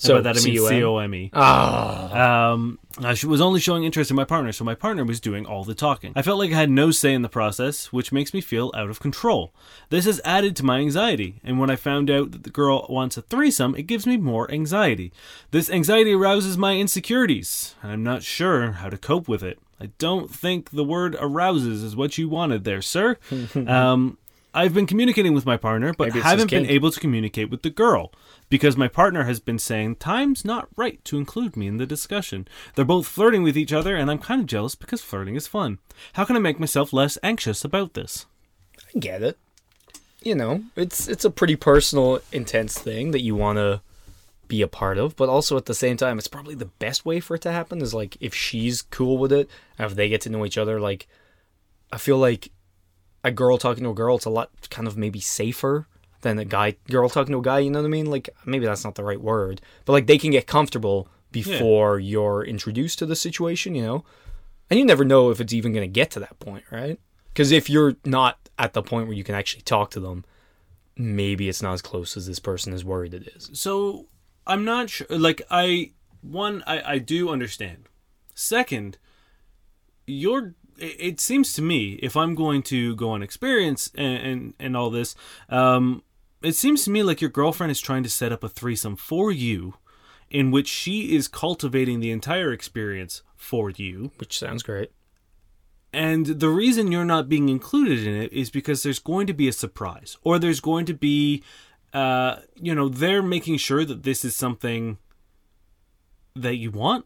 So that I mean C O M E. Ah. Um, she was only showing interest in my partner, so my partner was doing all the talking. I felt like I had no say in the process, which makes me feel out of control. This has added to my anxiety, and when I found out that the girl wants a threesome, it gives me more anxiety. This anxiety arouses my insecurities, and I'm not sure how to cope with it. I don't think the word arouses is what you wanted there, sir. um... I've been communicating with my partner, but haven't been able to communicate with the girl because my partner has been saying time's not right to include me in the discussion. They're both flirting with each other, and I'm kind of jealous because flirting is fun. How can I make myself less anxious about this? I get it. You know, it's it's a pretty personal, intense thing that you want to be a part of, but also at the same time, it's probably the best way for it to happen is, like, if she's cool with it, and if they get to know each other, like, I feel like a girl talking to a girl, it's a lot kind of maybe safer than a guy girl talking to a guy, you know what I mean? Like, maybe that's not the right word, but like they can get comfortable before yeah. you're introduced to the situation, you know? And you never know if it's even going to get to that point, right? Because if you're not at the point where you can actually talk to them, maybe it's not as close as this person is worried it is. So I'm not sure, like I, one, I, I do understand. Second, you're it seems to me, if I'm going to go on experience and, and, and all this, um, it seems to me like your girlfriend is trying to set up a threesome for you in which she is cultivating the entire experience for you. Which sounds great. And the reason you're not being included in it is because there's going to be a surprise or there's going to be, uh, you know, they're making sure that this is something that you want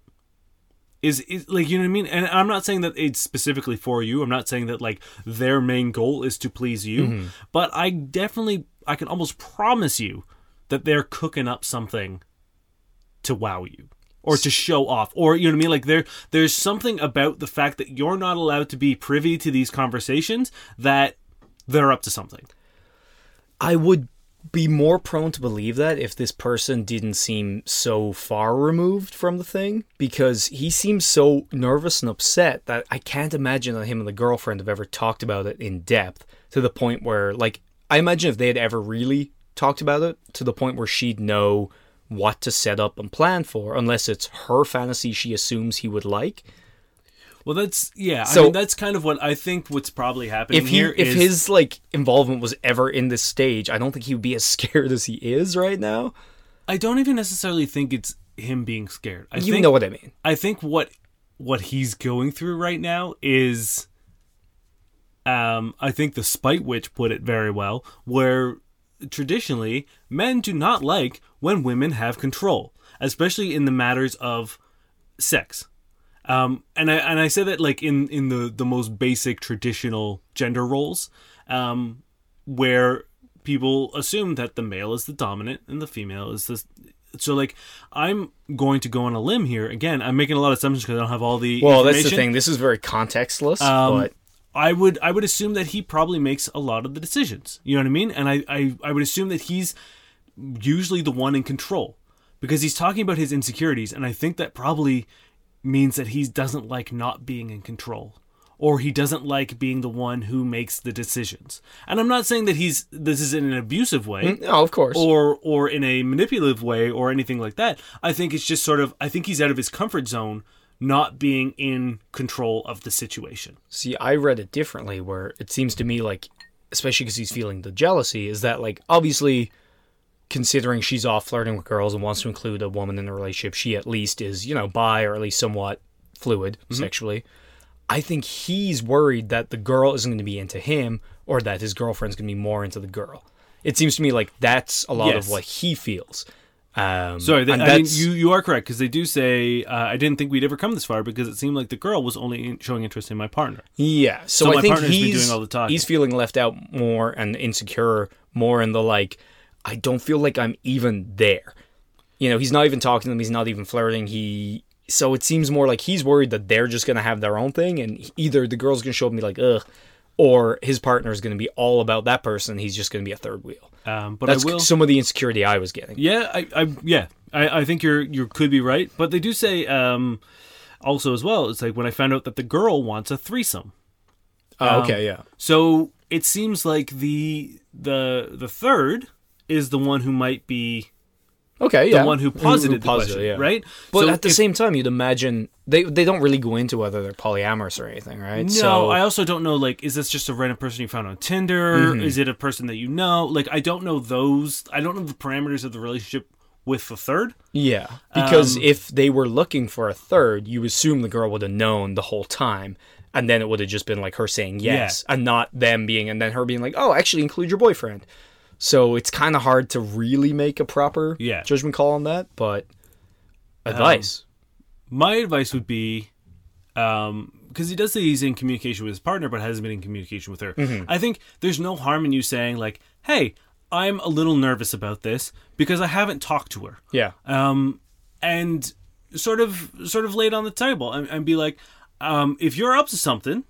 is, is like, you know what I mean? And I'm not saying that it's specifically for you. I'm not saying that like their main goal is to please you, mm-hmm. but I definitely, I can almost promise you that they're cooking up something to wow you or to show off, or, you know what I mean? Like there, there's something about the fact that you're not allowed to be privy to these conversations that they're up to something. I would be more prone to believe that if this person didn't seem so far removed from the thing, because he seems so nervous and upset that I can't imagine that him and the girlfriend have ever talked about it in depth to the point where, like, I imagine if they had ever really talked about it to the point where she'd know what to set up and plan for, unless it's her fantasy she assumes he would like. Well, that's, yeah, so, I mean, that's kind of what I think what's probably happening if he, here is... If his, like, involvement was ever in this stage, I don't think he would be as scared as he is right now. I don't even necessarily think it's him being scared. I you think, know what I mean. I think what what he's going through right now is... Um, I think the Spite Witch put it very well, where traditionally, men do not like when women have control, especially in the matters of sex. Um, and I and I say that like in, in the, the most basic traditional gender roles, um, where people assume that the male is the dominant and the female is the... So like, I'm going to go on a limb here. Again, I'm making a lot of assumptions because I don't have all the Well, that's the thing. This is very contextless. Um, but I would I would assume that he probably makes a lot of the decisions. You know what I mean? And I, I, I would assume that he's usually the one in control because he's talking about his insecurities. And I think that probably... means that he doesn't like not being in control, or he doesn't like being the one who makes the decisions. And I'm not saying that he's this is in an abusive way. No, of course. Or or in a manipulative way or anything like that. I think it's just sort of I think he's out of his comfort zone not being in control of the situation. See, I read it differently where it seems to me like, especially because he's feeling the jealousy, is that like obviously considering she's off flirting with girls and wants to include a woman in the relationship, she at least is, you know, bi or at least somewhat fluid mm-hmm. sexually. I think he's worried that the girl isn't going to be into him or that his girlfriend's going to be more into the girl. It seems to me like that's a lot yes. of what he feels. Um, Sorry, they, I mean, you, you are correct because they do say, uh, I didn't think we'd ever come this far because it seemed like the girl was only in, showing interest in my partner. Yeah, so, so I my think partner's he's, been doing all the talking. He's feeling left out more and insecure more in the like, I don't feel like I'm even there. You know, he's not even talking to them. He's not even flirting. He So it seems more like he's worried that they're just going to have their own thing. And either the girl's going to show up and be like, ugh, or his partner is going to be all about that person. He's just going to be a third wheel. Um, but That's I will, some of the insecurity I was getting. Yeah, I, I yeah, I, I think you're you could be right. But they do say um, also as well, it's like when I found out that the girl wants a threesome. Oh, um, okay, yeah. So it seems like the the the third... is the one who might be okay, yeah. the one who posited, who, who posited the question, yeah. right? But so at the if, same time, you'd imagine... They they don't really go into whether they're polyamorous or anything, right? No, so, I also don't know, like, is this just a random person you found on Tinder? Mm-hmm. Is it a person that you know? Like, I don't know those... I don't know the parameters of the relationship with the third. Yeah, because um, if they were looking for a third, you assume the girl would have known the whole time, and then it would have just been, like, her saying yes, yeah. and not them being... And then her being like, oh, actually, include your boyfriend. So it's kind of hard to really make a proper yeah. judgment call on that, but advice. Um, my advice would be, um, because he does say he's in communication with his partner, but hasn't been in communication with her. Mm-hmm. I think there's no harm in you saying like, hey, I'm a little nervous about this because I haven't talked to her. Yeah. Um, and sort of, sort of lay it on the table and, and be like, um, if you're up to something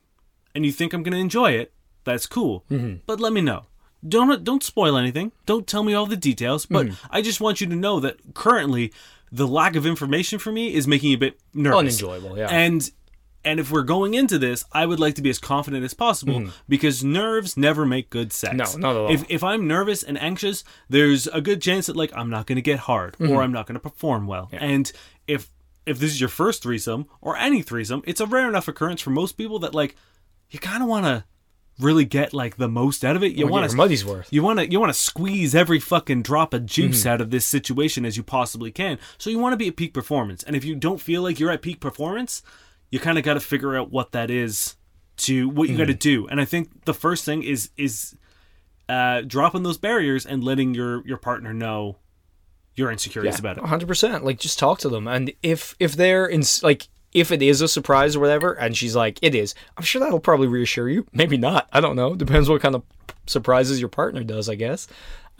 and you think I'm going to enjoy it, that's cool. Mm-hmm. But let me know. Don't don't spoil anything. Don't tell me all the details. But mm. I just want you to know that currently the lack of information for me is making you a bit nervous. Unenjoyable, yeah. And and if we're going into this, I would like to be as confident as possible mm. because nerves never make good sex. No, not at all. If, if I'm nervous and anxious, there's a good chance that like I'm not going to get hard mm-hmm. or I'm not going to perform well. Yeah. And if if this is your first threesome or any threesome, it's a rare enough occurrence for most people that like you kind of want to really get like the most out of it. You want to money's worth. You want to you want to squeeze every fucking drop of juice mm-hmm. out of this situation as you possibly can. So you want to be at peak performance. And if you don't feel like you're at peak performance, you kind of got to figure out what that is to what you mm-hmm. got to do. And I think the first thing is is uh, dropping those barriers and letting your your partner know your insecurities yeah, about it. one hundred percent. Like, just talk to them. And if if they're in, like, if it is a surprise or whatever, and she's like, it is, I'm sure that'll probably reassure you. Maybe not. I don't know. Depends what kind of surprises your partner does, I guess.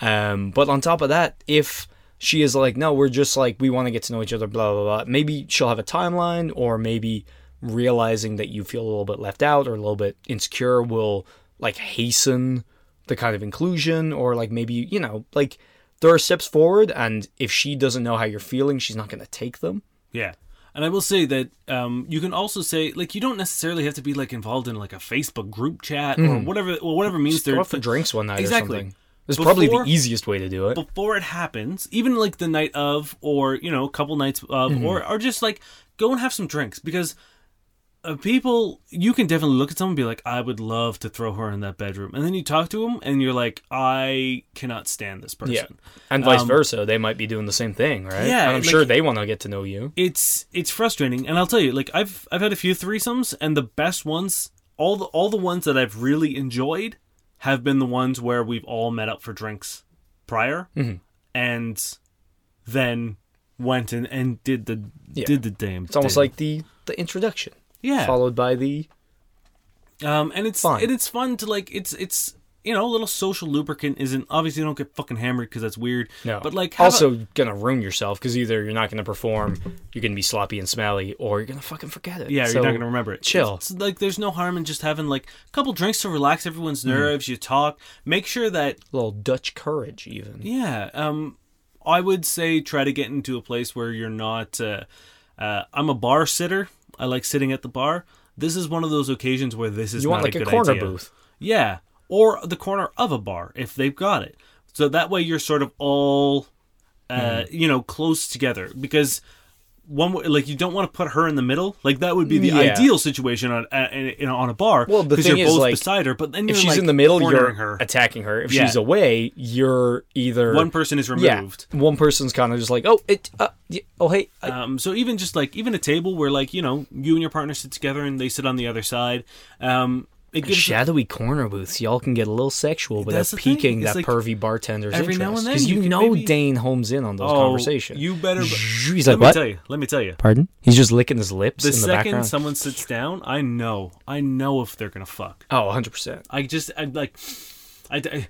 Um, but on top of that, if she is like, no, we're just like, we want to get to know each other, blah, blah, blah. Maybe she'll have a timeline, or maybe realizing that you feel a little bit left out or a little bit insecure will, like, hasten the kind of inclusion, or, like, maybe, you know, like, there are steps forward, and if she doesn't know how you're feeling, she's not going to take them. Yeah. And I will say that um, you can also say, like, you don't necessarily have to be, like, involved in, like, a Facebook group chat mm. or whatever or whatever means. Just they're off for drinks one night exactly. or something. It's probably the easiest way to do it. Before it happens, even, like, the night of, or, you know, a couple nights of, mm-hmm. or, or just, like, go and have some drinks. Because uh, people, you can definitely look at someone and be like, I would love to throw her in that bedroom. And then you talk to them, and you're like, I cannot stand this person. Yeah. And vice um, versa. They might be doing the same thing, right? Yeah. And I'm like, sure they want to get to know you. It's it's frustrating. And I'll tell you, like, I've I've had a few threesomes, and the best ones, all the all the ones that I've really enjoyed, have been the ones where we've all met up for drinks prior mm-hmm. and then went and, and did the yeah. did the damn It's almost thing. Like the, the introduction. Yeah. Followed by the Um and it's fun. And it's fun to like it's it's you know, a little social lubricant isn't obviously you don't get fucking hammered because that's weird. No. But like also a, gonna ruin yourself because either you're not gonna perform, you're gonna be sloppy and smelly, or you're gonna fucking forget it. Yeah, so, you're not gonna remember it. Chill. It's, it's like there's no harm in just having like a couple drinks to relax everyone's nerves. Mm. You talk, make sure that a little Dutch courage even. Yeah. Um, I would say try to get into a place where you're not. Uh, uh, I'm a bar sitter. I like sitting at the bar. This is one of those occasions where this is you want not like a, good a corner idea. Booth. Yeah. Or the corner of a bar, if they've got it. So that way you're sort of all, uh, mm. you know, close together. Because, one like, you don't want to put her in the middle. Like, that would be the yeah. ideal situation on uh, you know, on a bar. Well, the thing you're is, both like, beside her, but then you're, if she's like, in the middle, you're her. Attacking her. If yeah. she's away, you're either... One person is removed. Yeah, one person's kind of just like, oh, it, uh, yeah, oh, hey. I... Um, so even just, like, even a table where, like, you know, you and your partner sit together and they sit on the other side, um... It gives shadowy a, corner booths. Y'all can get a little sexual without piquing that like, pervy bartender's every interest. Every now and then. Because you, you know maybe... Dane homes in on those oh, conversations. You better... He's like, let me what? Tell you. Let me tell you. Pardon? He's just licking his lips the in the background. The second someone sits down, I know. I know if they're going to fuck. Oh, one hundred percent. I just... I like... I... I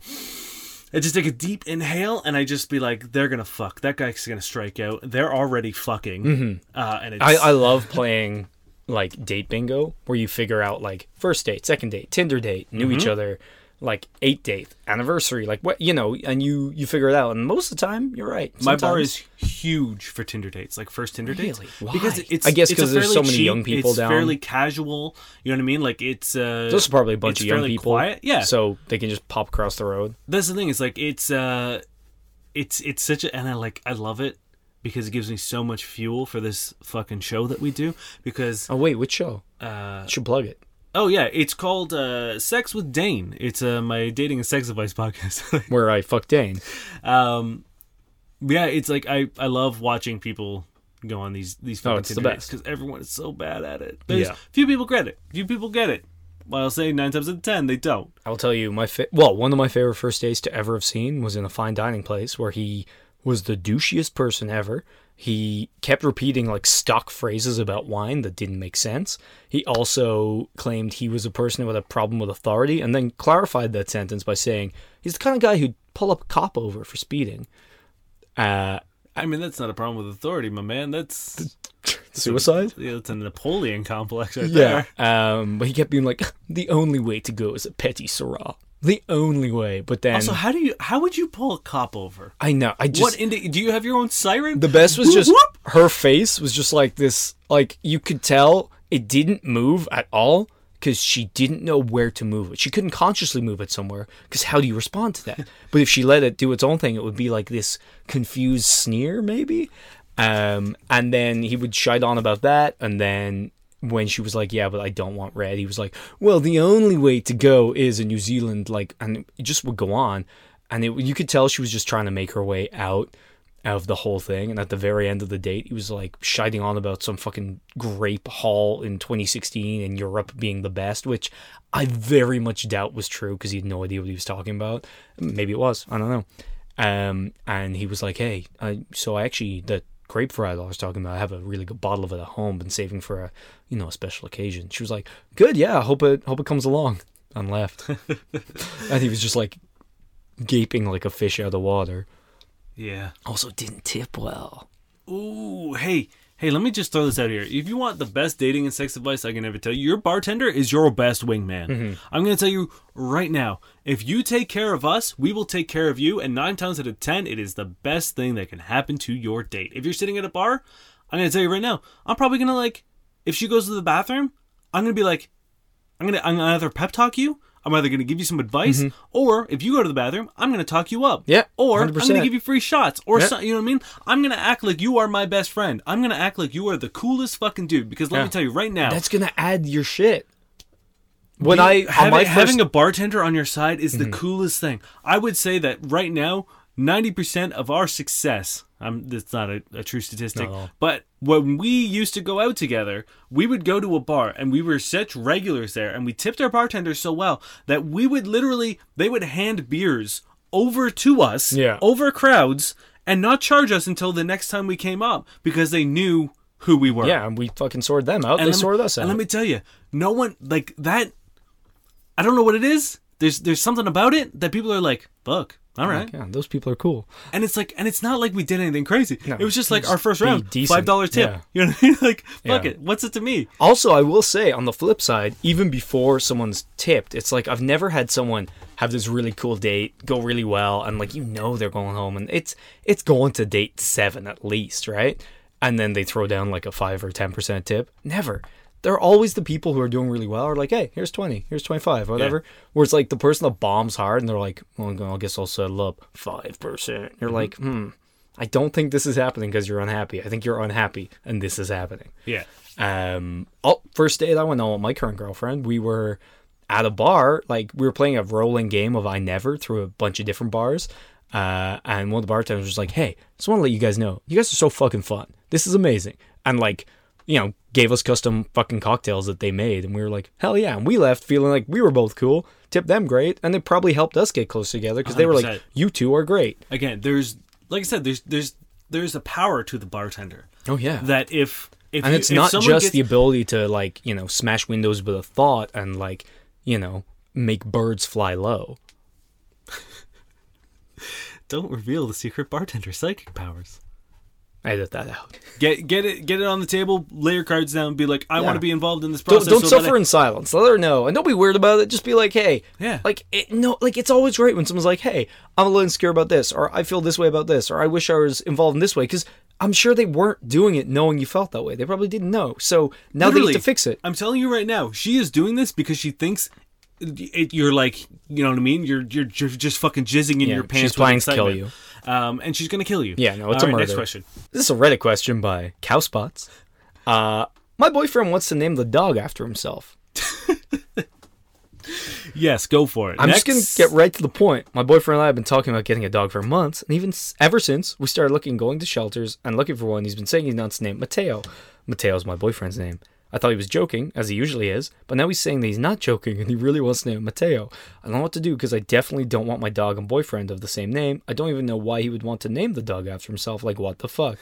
I just take a deep inhale, and I just be like, they're going to fuck. That guy's going to strike out. They're already fucking. Mm-hmm. Uh, and it's... I, I love playing... like date bingo where you figure out like first date, second date, Tinder date, knew mm-hmm. each other, like eight date, anniversary, like what, you know, and you, you figure it out. And most of the time you're right. Sometimes. My bar is huge for Tinder dates, like first Tinder dates. Really? Why? Because it's, I guess because there's so many cheap, young people it's down. It's fairily casual. You know what I mean? Like it's, uh, those are probably a bunch of young people. Quiet. Yeah. So they can just pop across the road. That's the thing. It's like, it's, uh, it's, it's such a, and I like, I love it. Because it gives me so much fuel for this fucking show that we do. Because oh wait, which show? Uh, you should plug it. Oh yeah, it's called uh, Sex with Dane. It's uh, my dating and sex advice podcast where I fuck Dane. Um, yeah, it's like I, I love watching people go on these these fucking oh, it's the best because everyone is so bad at it. There's yeah. few people get it. Few people get it. Well, I'll say nine times out of ten they don't. I'll tell you my fa- well one of my favorite first dates to ever have seen was in a fine dining place where he. Was the douchiest person ever. He kept repeating like stock phrases about wine that didn't make sense. He also claimed he was a person with a problem with authority and then clarified that sentence by saying he's the kind of guy who'd pull up a cop over for speeding. Uh, I mean, that's not a problem with authority, my man. That's... Th- Suicide? Yeah, it's a Napoleon complex right yeah. there. Um, but he kept being like, the only way to go is a petit Syrah. The only way. But then... Also, how do you? How would you pull a cop over? I know. I just... What indi- do you have your own siren? The best was just... Whoop! Her face was just like this... Like, you could tell it didn't move at all because she didn't know where to move it. She couldn't consciously move it somewhere because how do you respond to that? But if she let it do its own thing, it would be like this confused sneer, maybe? Um, and then he would shite on about that, and then when she was like, yeah, but I don't want red, he was like, well, the only way to go is in New Zealand, like, and it just would go on, and it, you could tell she was just trying to make her way out of the whole thing, and at the very end of the date, he was like, shiting on about some fucking grape haul in twenty sixteen and Europe being the best, which I very much doubt was true, because he had no idea what he was talking about. Maybe it was, I don't know. Um, and he was like, hey, I, so I actually, the grape varietal I was talking about, I have a really good bottle of it at home, been saving for a, you know, a special occasion. She was like, good, yeah, I hope it, hope it comes along. And left. And he was just like gaping like a fish out of water. Yeah. Also didn't tip well. Ooh, hey, hey, let me just throw this out here. If you want the best dating and sex advice I can ever tell you, your bartender is your best wingman. Mm-hmm. I'm going to tell you right now, if you take care of us, we will take care of you. And nine times out of ten, it is the best thing that can happen to your date. If you're sitting at a bar, I'm going to tell you right now, I'm probably going to like, if she goes to the bathroom, I'm going to be like, I'm going to I'm gonna either pep talk you, I'm either going to give you some advice, mm-hmm. or if you go to the bathroom, I'm going to talk you up. Yeah, or one hundred percent. I'm going to give you free shots. Or yep. some, you know what I mean? I'm going to act like you are my best friend. I'm going to act like you are the coolest fucking dude. Because let yeah. me tell you right now. That's going to add your shit. When you, I having, first... having a bartender on your side is mm-hmm. the coolest thing. I would say that right now, ninety percent of our success, um, that's not a, a true statistic, no. but when we used to go out together, we would go to a bar and we were such regulars there and we tipped our bartenders so well that we would literally, they would hand beers over to us, yeah. over crowds, and not charge us until the next time we came up because they knew who we were. Yeah, and we fucking sorted them out, and they sorted us out. And let me tell you, no one, like that, I don't know what it is, there's, there's something about it that people are like, fuck. All right. Oh, those people are cool. And it's like, and it's not like we did anything crazy. No, it was just like just our first round, decent. five dollars tip. Yeah. You know what I mean? Like, fuck yeah. it. What's it to me? Also, I will say on the flip side, even before someone's tipped, it's like, I've never had someone have this really cool date, go really well. And like, you know, they're going home and it's, it's going to date seven at least. Right. And then they throw down like a five or ten percent tip. Never. They're always the people who are doing really well are like, hey, here's twenty, here's twenty-five, whatever. Yeah. Where it's like the person that bombs hard and they're like, well, I guess I'll settle up five percent. You're mm-hmm. like, hmm, I don't think this is happening because you're unhappy. I think you're unhappy and this is happening. Yeah. Um. Oh, first date I went on with my current girlfriend, we were at a bar. Like we were playing a rolling game of I Never through a bunch of different bars. Uh, and one of the bartenders was like, hey, just want to let you guys know, you guys are so fucking fun. This is amazing. And like, you know, gave us custom fucking cocktails that they made. And we were like, hell yeah. And we left feeling like we were both cool, tipped them great. And it probably helped us get close together because they were like, you two are great. Again, there's, like I said, there's, there's, there's a power to the bartender. Oh yeah. That if, if, and you, it's if not just gets... the ability to like, you know, smash windows with a thought and like, you know, make birds fly low. Don't reveal the secret bartender psychic powers. Edit that out. Get get it get it on the table, lay your cards down, and be like, I yeah. want to be involved in this process. Don't, don't so suffer I... in silence. Let her know. And don't be weird about it. Just be like, hey. Yeah. Like, it, no, like it's always great when someone's like, hey, I'm a little insecure about this, or I feel this way about this, or I wish I was involved in this way. Because I'm sure they weren't doing it knowing you felt that way. They probably didn't know. So now Literally, they have to fix it. I'm telling you right now, she is doing this because she thinks... It, you're like, you know what I mean? You're you're, you're just fucking jizzing in yeah, your pants. She's planning to kill you. Um, and she's going to kill you. Yeah, no, it's All a right, murder. Next question. This is a Reddit question by CowSpots. Uh, my boyfriend wants to name the dog after himself. Yes, go for it. I'm next. Just going to get right to the point. My boyfriend and I have been talking about getting a dog for months. And even ever since we started looking, going to shelters and looking for one, he's been saying he wants to name Mateo. Mateo's my boyfriend's name. I thought he was joking, as he usually is, but now he's saying that he's not joking and he really wants to name Mateo. I don't know what to do because I definitely don't want my dog and boyfriend of the same name. I don't even know why he would want to name the dog after himself. Like, what the fuck?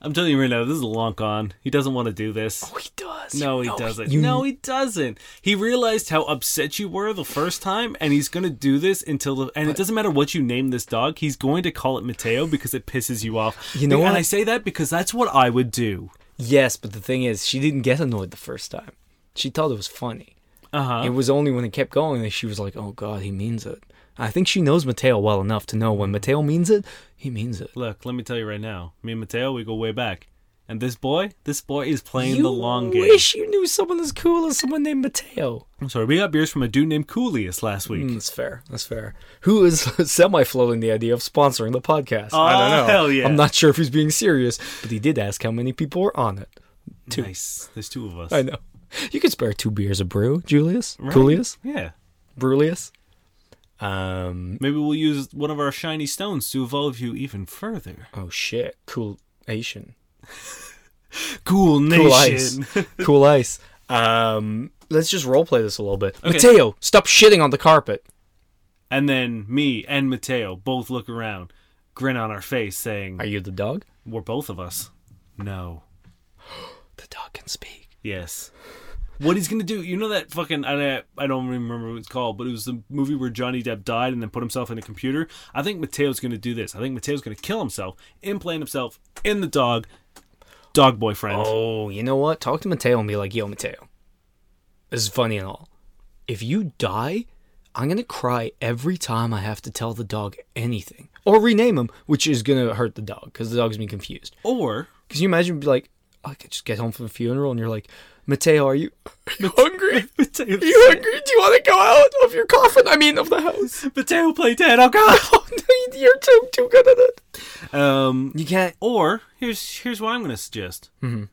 I'm telling you right now, this is a long con. He doesn't want to do this. Oh, he does. No, he no, doesn't. You... No, he doesn't. He realized how upset you were the first time, and he's going to do this until the... And but... it doesn't matter what you name this dog. He's going to call it Mateo because it pisses you off. You know and what? And I say that because that's what I would do. Yes, but the thing is, she didn't get annoyed the first time. She thought it was funny. Uh-huh. It was only when it kept going that she was like, oh, God, he means it. I think she knows Mateo well enough to know when Mateo means it, he means it. Look, let me tell you right now. Me and Mateo, we go way back. And this boy, this boy is playing you the long game. You wish you knew someone as cool as someone named Mateo. I'm sorry, we got beers from a dude named Coolius last week. Mm, that's fair, that's fair. Who is semi-floating the idea of sponsoring the podcast. Oh, I don't know. Hell yeah. I'm not sure if he's being serious, but he did ask how many people are on it. Two. Nice, there's two of us. I know. You could spare two beers of brew, Julius, right. Coolius. Yeah. Brewlius. Um, Maybe we'll use one of our shiny stones to evolve you even further. Oh shit, cool-ation. Cool nation. Cool ice. Cool ice. Um, let's just roleplay this a little bit. Okay. Mateo, stop shitting on the carpet. And then me and Mateo both look around, grin on our face, saying... Are you the dog? We're both of us. No. The dog can speak. Yes. What he's going to do... You know that fucking... I, I don't remember what it's called, but it was the movie where Johnny Depp died and then put himself in a computer. I think Mateo's going to do this. I think Mateo's going to kill himself, implant himself in the dog, dog boyfriend. Oh, you know what? Talk to Mateo and be like, yo, Mateo, this is funny and all. If you die... I'm going to cry every time I have to tell the dog anything. Or rename him, which is going to hurt the dog, because the dog's going to be confused. Or... Because you imagine, like, oh, I could just get home from the funeral, and you're like, Mateo, are you, are you hungry? Mateo, are you hungry? Do you want to go out of your coffin? I mean, of the house. Mateo, play dead. Oh, God. You're too, too good at it. Um, you can't... Or, here's here's what I'm going to suggest. Mm-hmm.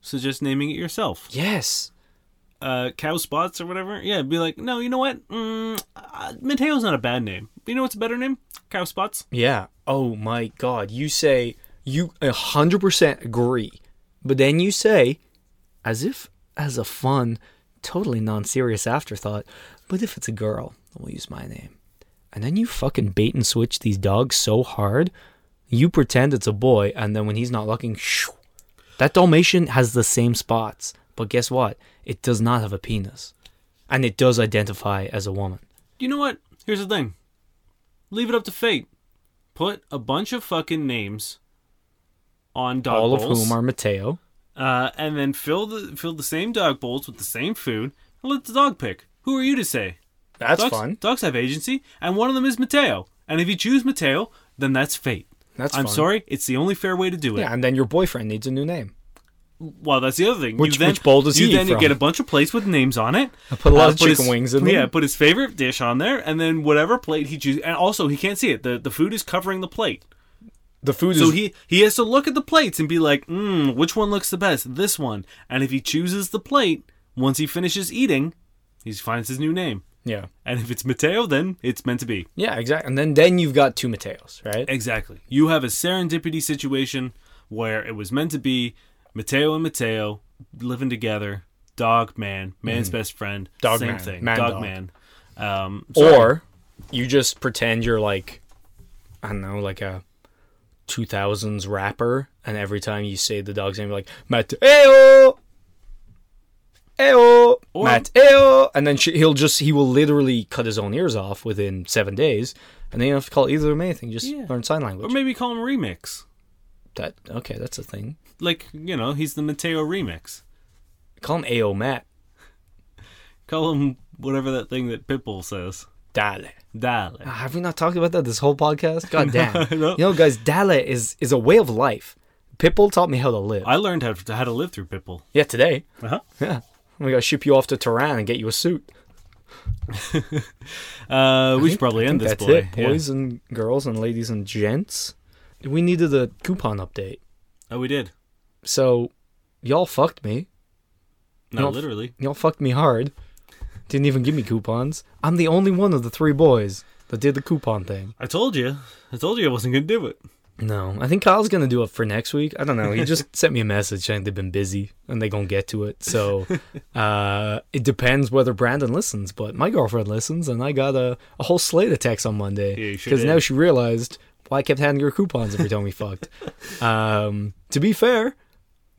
Suggest naming it yourself. Yes. Uh, CowSpots or whatever, yeah, be like, no, you know what? Mm, uh, Mateo's not a bad name. You know what's a better name? CowSpots. Yeah. Oh my God. You say you a hundred percent agree, but then you say, as if as a fun, totally non-serious afterthought. But if it's a girl, we'll use my name. And then you fucking bait and switch these dogs so hard, you pretend it's a boy, and then when he's not looking, shoo, that Dalmatian has the same spots. But guess what? It does not have a penis. And it does identify as a woman. You know what? Here's the thing. Leave it up to fate. Put a bunch of fucking names on dog bowls. All of whom are Mateo. Uh, and then fill the fill the same dog bowls with the same food and let the dog pick. Who are you to say? That's dogs, fun. Dogs have agency, and one of them is Mateo. And if you choose Mateo, then that's fate. That's I'm fun. sorry. It's the only fair way to do it. Yeah, and then your boyfriend needs a new name. Well, that's the other thing. Which, you then, which bowl does you he then eat from? You get a bunch of plates with names on it. I put a lot uh, of chicken his, wings in yeah, them. Yeah, put his favorite dish on there, and then whatever plate he chooses. And also, he can't see it. The the food is covering the plate. The food so is... So he, he has to look at the plates and be like, mm, which one looks the best? This one. And if he chooses the plate, once he finishes eating, he finds his new name. Yeah. And if it's Mateo, then it's meant to be. Yeah, exactly. And then, then you've got two Mateos, right? Exactly. You have a serendipity situation where it was meant to be... Mateo and Mateo living together. Dog man, man's mm. best friend. Dog same man, thing. Man dog, dog man. Um, or you just pretend you're like, I don't know, like a two thousands rapper, and every time you say the dog's name, you're like Mateo, Eo, or, Mateo, and then she, he'll just he will literally cut his own ears off within seven days, and then you don't have to call either of them anything. Just yeah. learn sign language, or maybe call him Remix. That okay, that's a thing. Like, you know, he's the Mateo Remix. Call him A O Matt. Call him whatever that thing that Pitbull says. Dale. Dale. Uh, have we not talked about that this whole podcast? God damn. No, no. You know, guys, Dale is, is a way of life. Pitbull taught me how to live. I learned how to, how to live through Pitbull. Yeah, today. Uh-huh. Yeah. We got to ship you off to Tehran and get you a suit. uh, we should probably end this, boy. It. Boys yeah. and girls and ladies and gents. We needed a coupon update. Oh, we did. So, y'all fucked me. Not y'all, literally. Y'all fucked me hard. Didn't even give me coupons. I'm the only one of the three boys that did the coupon thing. I told you. I told you I wasn't going to do it. No. I think Kyle's going to do it for next week. I don't know. He just sent me a message saying they've been busy and they're going to get to it. So, uh, it depends whether Brandon listens, but my girlfriend listens, and I got a, a whole slate of texts on Monday. Yeah, you sure did. Because now she realized... Well, I kept handing her coupons every time we fucked. Um, to be fair,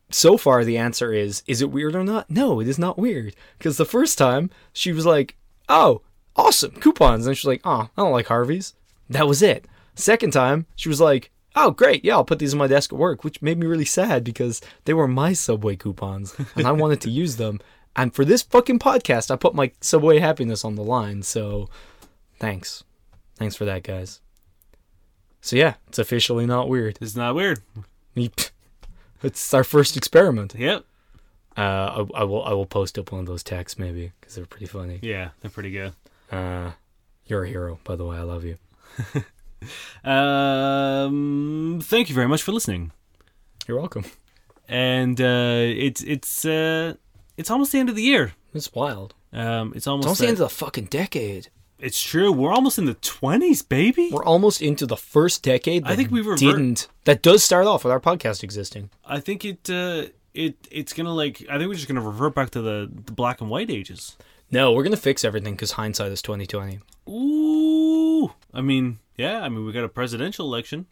so far the answer is, is it weird or not? No, it is not weird. Because the first time, she was like, oh, awesome, coupons. And she's like, oh, I don't like Harvey's. That was it. Second time, she was like, oh, great, yeah, I'll put these on my desk at work, which made me really sad because they were my Subway coupons, and I wanted to use them. And for this fucking podcast, I put my Subway happiness on the line. So thanks. Thanks for that, guys. So yeah, it's officially not weird. It's not weird. It's our first experiment. Yep. Uh, I, I will. I will post up one of those texts maybe because they're pretty funny. Yeah, they're pretty good. Uh, you're a hero, by the way. I love you. um, thank you very much for listening. You're welcome. And uh, it's it's uh, it's almost the end of the year. It's wild. Um, it's almost, it's almost the end of the fucking decade. It's true. We're almost in the twenties, baby. We're almost into the first decade. That I think we revert- didn't. That does start off with our podcast existing. I think it. Uh, it. It's gonna like. I think we're just gonna revert back to the, the black and white ages. No, we're gonna fix everything because hindsight is twenty twenty. Ooh. Ooh. I mean, yeah, I mean, we got a presidential election.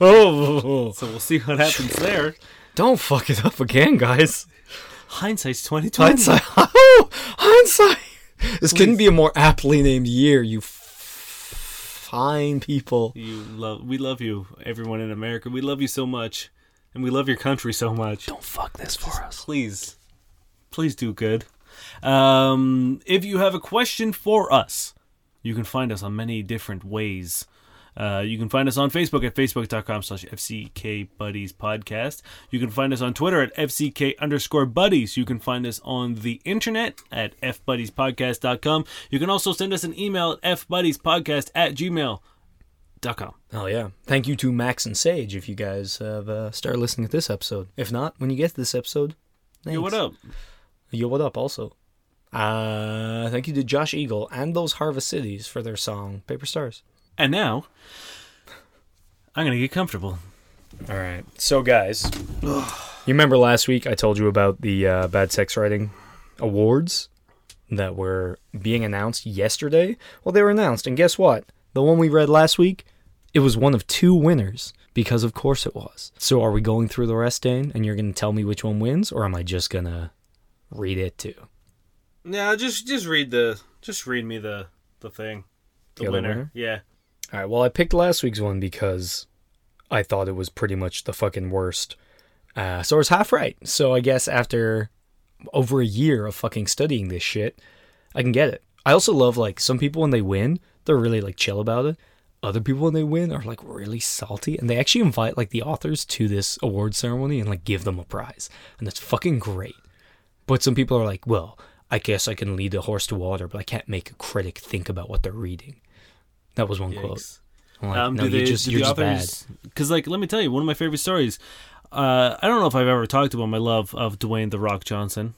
Oh. So we'll see what happens there. Don't fuck it up again, guys. Hindsight's twenty twenty. Hindsight. Oh, hindsight. This Please. Couldn't be a more aptly named year, you f- fine people. You love. We love you, everyone in America. We love you so much. And we love your country so much. Don't fuck this for Just, us. Please. Please do good. Um, if you have a question for us, you can find us on many different ways. Uh, you can find us on Facebook at facebook.com slash fckbuddiespodcast. You can find us on Twitter at fck underscore buddies. You can find us on the internet at f buddies podcast dot com. You can also send us an email at fbuddiespodcast at gmail dot com. Oh, yeah. Thank you to Max and Sage if you guys have uh, started listening to this episode. If not, when you get to this episode, thanks. Yo, what up? Yo, what up also. Uh, thank you to Josh Eagle and those Harvest Cities for their song, Paper Stars. And now, I'm going to get comfortable. All right. So, guys, you remember last week I told you about the uh, Bad Sex Writing Awards that were being announced yesterday? Well, they were announced, and guess what? The one we read last week, it was one of two winners, because of course it was. So are we going through the rest, Dane, and you're going to tell me which one wins, or am I just going to read it too? No, just just read the just read me the, the thing. The, the winner. winner. Yeah. All right, well, I picked last week's one because I thought it was pretty much the fucking worst. Uh, so I was half right. So I guess after over a year of fucking studying this shit, I can get it. I also love, like, some people when they win, they're really, like, chill about it. Other people when they win are, like, really salty. And they actually invite, like, the authors to this award ceremony and, like, give them a prize. And that's fucking great. But some people are like, well, I guess I can lead a horse to water, but I can't make a critic think about what they're reading. That was one Yikes. quote. I'm like, um, no, they, you're just, you're just authors, bad. Because, like, let me tell you, one of my favorite stories, uh, I don't know if I've ever talked about my love of Dwayne "The Rock" Johnson,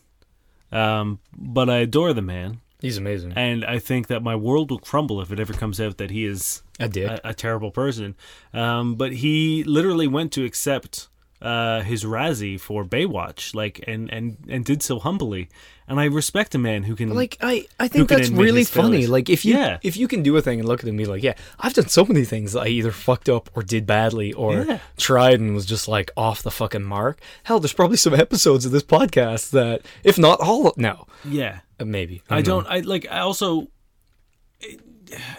um, but I adore the man. He's amazing. And I think that my world will crumble if it ever comes out that he is a, dick. a, a terrible person. Um, but he literally went to accept uh, his Razzie for Baywatch, like, and, and, and did so humbly. And I respect a man who can... Like, I, I think that's really funny. Failures. Like, if you yeah. if you can do a thing and look at it and be like, yeah, I've done so many things that I either fucked up or did badly or yeah. tried and was just, like, off the fucking mark. Hell, there's probably some episodes of this podcast that, if not all... No. Yeah. Maybe. I, I don't, know. I like, I also, it,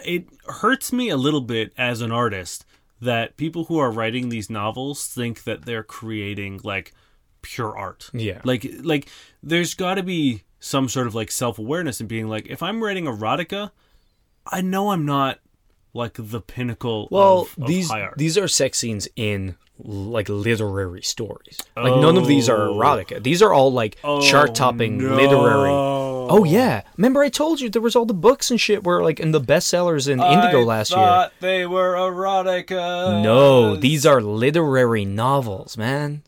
it hurts me a little bit as an artist that people who are writing these novels think that they're creating, like, pure art. Yeah. Like, like there's got to be some sort of, like, self-awareness and being like, if I'm writing erotica, I know I'm not, like, the pinnacle well, of, of these, high art. Well, these are sex scenes in, like, literary stories. Like, oh. none of these are erotica. These are all, like, oh, chart-topping no. literary. Oh, yeah. Remember I told you there was all the books and shit were, like, in the bestsellers in Indigo I last year. I thought they were erotica. No, these are literary novels, man.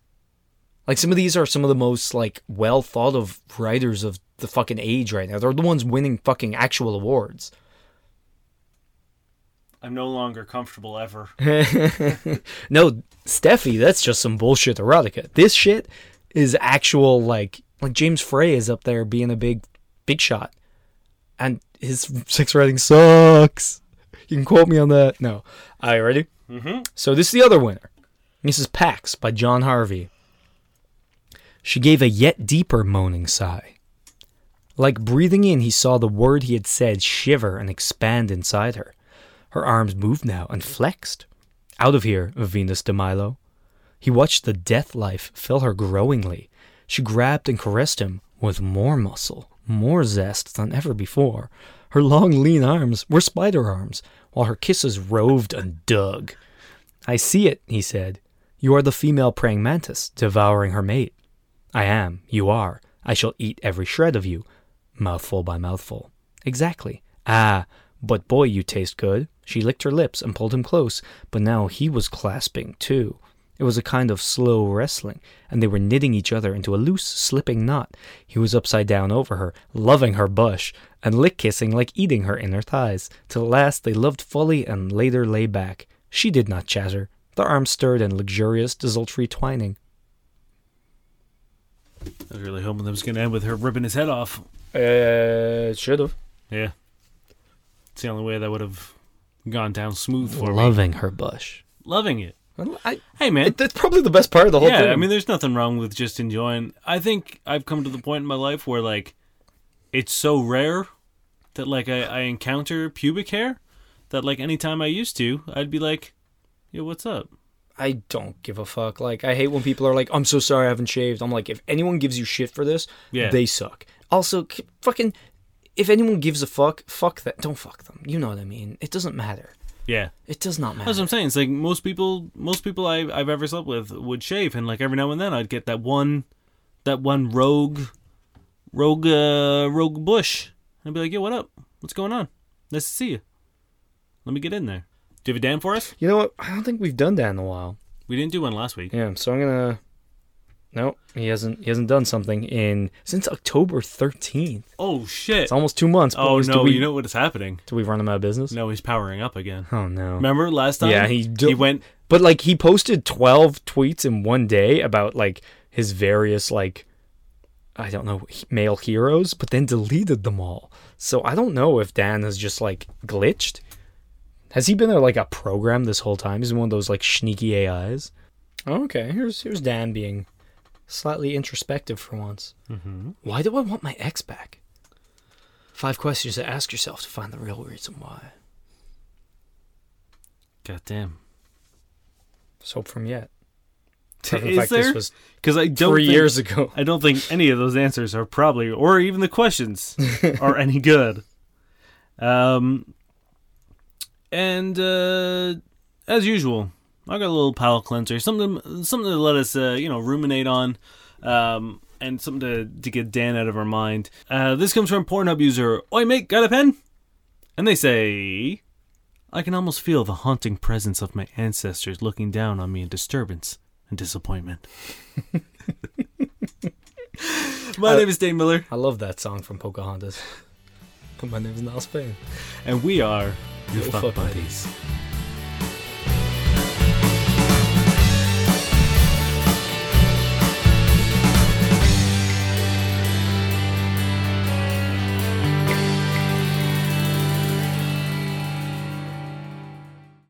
Like, some of these are some of the most, like, well-thought-of writers of the fucking age right now. They're the ones winning fucking actual awards. I'm no longer comfortable ever. No, Steffi, that's just some bullshit erotica. This shit is actual, like... Like, James Frey is up there being a big... big shot, and his sex writing sucks. You can quote me on that. No. All right, ready? Mm-hmm. So this is the other winner. This is Pax by John Harvey. She gave a yet deeper moaning sigh. Like breathing in, he saw the word he had said shiver and expand inside her. Her arms moved now and flexed. Out of here, Venus de Milo. He watched the death life fill her growingly. She grabbed and caressed him with more muscle. More zest than ever before. Her long, lean arms were spider arms, while her kisses roved and dug. I see it, he said. You are the female praying mantis, devouring her mate. I am, you are. I shall eat every shred of you, mouthful by mouthful. Exactly. Ah, but boy, you taste good. She licked her lips and pulled him close, but now he was clasping, too. It was a kind of slow wrestling, and they were knitting each other into a loose, slipping knot. He was upside down over her, loving her bush, and lick-kissing like eating her inner thighs. Till at last they loved fully and later lay back. She did not chatter. Their arms stirred in luxurious, desultory twining. I was really hoping that was going to end with her ripping his head off. Uh, it should have. Yeah. It's the only way that would have gone down smooth for me. Loving her bush. Loving it. I, hey, man. That's probably the best part of the whole yeah, thing. Yeah, I mean, there's nothing wrong with just enjoying. I think I've come to the point in my life where, like, it's so rare that, like, I, I encounter pubic hair that, like, any time I used to, I'd be like, yo, what's up? I don't give a fuck. Like, I hate when people are like, I'm so sorry I haven't shaved. I'm like, if anyone gives you shit for this, yeah. they suck. Also, fucking, if anyone gives a fuck, fuck that. Don't fuck them. You know what I mean? It doesn't matter. Yeah. It does not matter. That's what I'm saying. It's like most people most people I, I've ever slept with would shave, and like every now and then I'd get that one that one rogue rogue uh, rogue bush. And I'd be like, yo, what up? What's going on? Nice to see you. Let me get in there. Do you have a Dan for us? You know what? I don't think we've done Dan in a while. We didn't do one last week. Yeah, so I'm gonna No, he hasn't he hasn't done something in since October thirteenth. Oh shit. It's almost two months. But oh no, we, you know what is happening. Do we run him out of business? No, he's powering up again. Oh no. Remember last time? Yeah, he do- he went But like he posted twelve tweets in one day about like his various like I don't know, male heroes, but then deleted them all. So I don't know if Dan has just like glitched. Has he been there like a program this whole time? Is he one of those like sneaky A Is? Oh, okay. Here's here's Dan being slightly introspective for once. Mm-hmm. Why do I want my ex back? Five questions to ask yourself to find the real reason why. Goddamn. There's hope from yet. Is fact, there? Because I don't three think, years ago. I don't think any of those answers are probably, or even the questions, are any good. Um, and uh, as usual. I got a little palate cleanser, something, something to let us, uh, you know, ruminate on, um, and something to, to get Dan out of our mind. Uh, this comes from Pornhub user, Oi mate, got a pen? And they say, I can almost feel the haunting presence of my ancestors looking down on me in disturbance and disappointment. My uh, name is Dave Miller. I love that song from Pocahontas. But my name is Al Spain. And we are your Fuck Buddies. buddies.